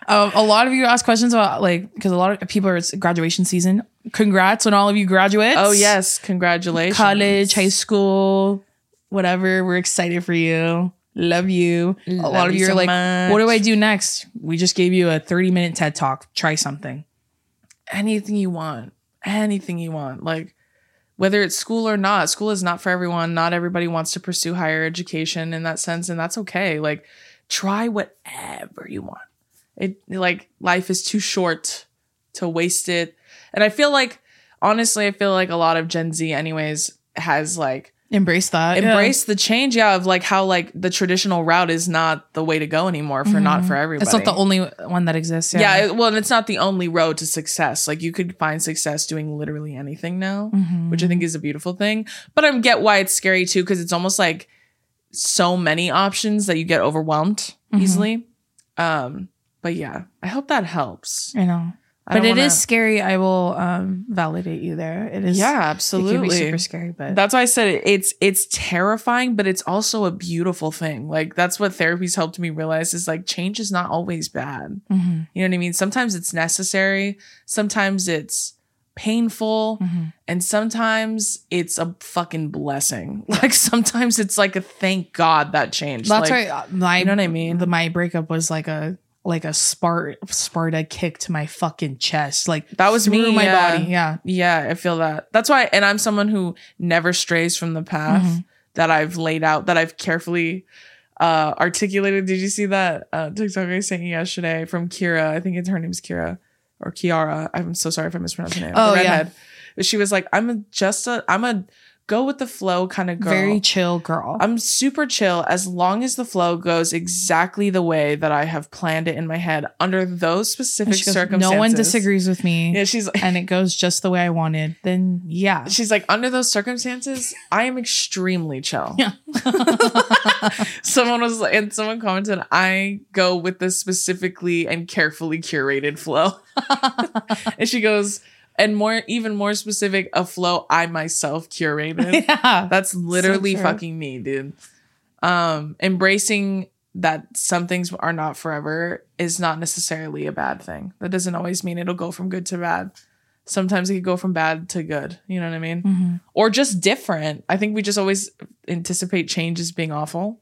Um, a lot of you ask questions about like, because a lot of people are, it's graduation season. Congrats on all of you graduates. Oh yes. Congratulations. College, high school, whatever. We're excited for you. Love you. Love a lot of you are so like, much. What do I do next? We just gave you a thirty minute TED talk. Try something. Anything you want. Anything you want. Like whether it's school or not, school is not for everyone. Not everybody wants to pursue higher education in that sense. And that's okay. Like try whatever you want. It like life is too short to waste it. And I feel like, honestly, I feel like a lot of Gen Z anyways has like embraced that, embraced yeah. the change. Yeah. Of like how like the traditional route is not the way to go anymore for mm-hmm. not for everybody. It's not the only one that exists. Yeah. yeah it, well, and it's not the only road to success. Like you could find success doing literally anything now, mm-hmm. which I think is a beautiful thing, but I get why it's scary too. Cause it's almost like so many options that you get overwhelmed mm-hmm. easily. Um, But yeah, I hope that helps. I know. I but it wanna... is scary. I will um, validate you there. It is. Yeah, absolutely. It can be super scary. But that's why I said it. it's it's terrifying, but it's also a beautiful thing. Like that's what therapy's helped me realize is like change is not always bad. Mm-hmm. You know what I mean? Sometimes it's necessary. Sometimes it's painful. Mm-hmm. And sometimes it's a fucking blessing. Like sometimes it's like a thank God that changed. That's like, right. My, you know what I mean? The, my breakup was like a. Like a Spart- Sparta kick to my fucking chest. Like that was me, my yeah. body. Yeah. Yeah. I feel that. That's why. And I'm someone who never strays from the path mm-hmm. that I've laid out, that I've carefully uh, articulated. Did you see that uh, TikTok I sent you yesterday from Kira? I think it's, her name's Kira or Kiara. I'm so sorry if I mispronounced her name. Oh, yeah. But she was like, I'm a, just a, I'm a, go with the flow kind of girl. Very chill girl. I'm super chill as long as the flow goes exactly the way that I have planned it in my head under those specific goes, circumstances. No one disagrees with me. Yeah, she's like, and it goes just the way I wanted. Then yeah. She's like, under those circumstances, I am extremely chill. Yeah. Someone was like, and someone commented, I go with the specifically and carefully curated flow. And she goes, and more, even more specific, a flow I myself curated. Yeah, that's literally so fucking me, dude. Um, embracing that some things are not forever is not necessarily a bad thing. That doesn't always mean it'll go from good to bad. Sometimes it could go from bad to good. You know what I mean? Mm-hmm. Or just different. I think we just always anticipate change as being awful.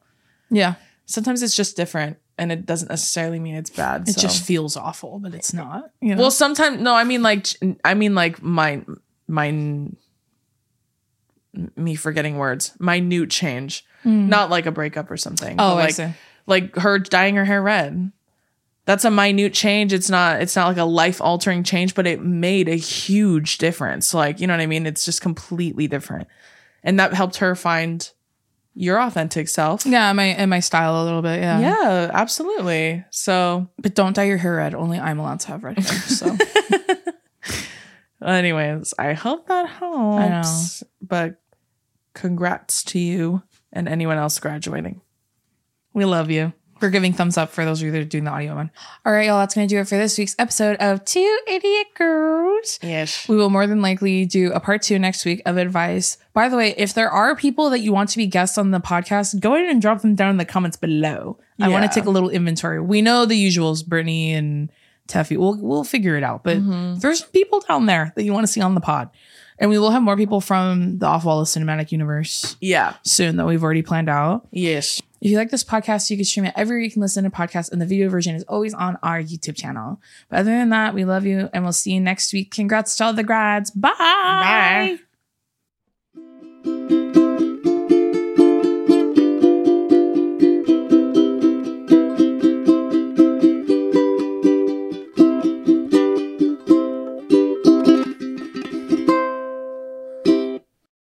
Yeah. Sometimes it's just different. and it doesn't necessarily mean it's bad. It so. just feels awful, but it's not. You know? Well, sometimes no. I mean, like I mean, like my my me forgetting words. Minute change, mm. not like a breakup or something. Oh, like, I see. Like her dyeing her hair red. That's a minute change. It's not. It's not like a life altering change, but it made a huge difference. Like, you know what I mean? It's just completely different, and that helped her find your authentic self. Yeah, my and my style a little bit. Yeah, yeah, absolutely. So, but don't dye your hair red. Only I'm allowed to have red hair. So, anyways, I hope that helps. I know. But congrats to you and anyone else graduating. We love you. We're giving thumbs up for those of you that are doing the audio one. All right, y'all, that's going to do it for this week's episode of Two Idiot Girls. Yes. We will more than likely do a part two next week of advice. By the way, if there are people that you want to be guests on the podcast, go ahead and drop them down in the comments below. Yeah. I want to take a little inventory. We know the usuals, Brittany and Teffy. We'll, we'll figure it out. But mm-hmm. there's some people down there that you want to see on the pod. And we will have more people from the Off Wall of Cinematic Universe yeah. soon that we've already planned out. Yes. If you like this podcast, you can stream it everywhere you can listen to podcasts, and the video version is always on our YouTube channel. But other than that, we love you, and we'll see you next week. Congrats to all the grads. Bye. Bye.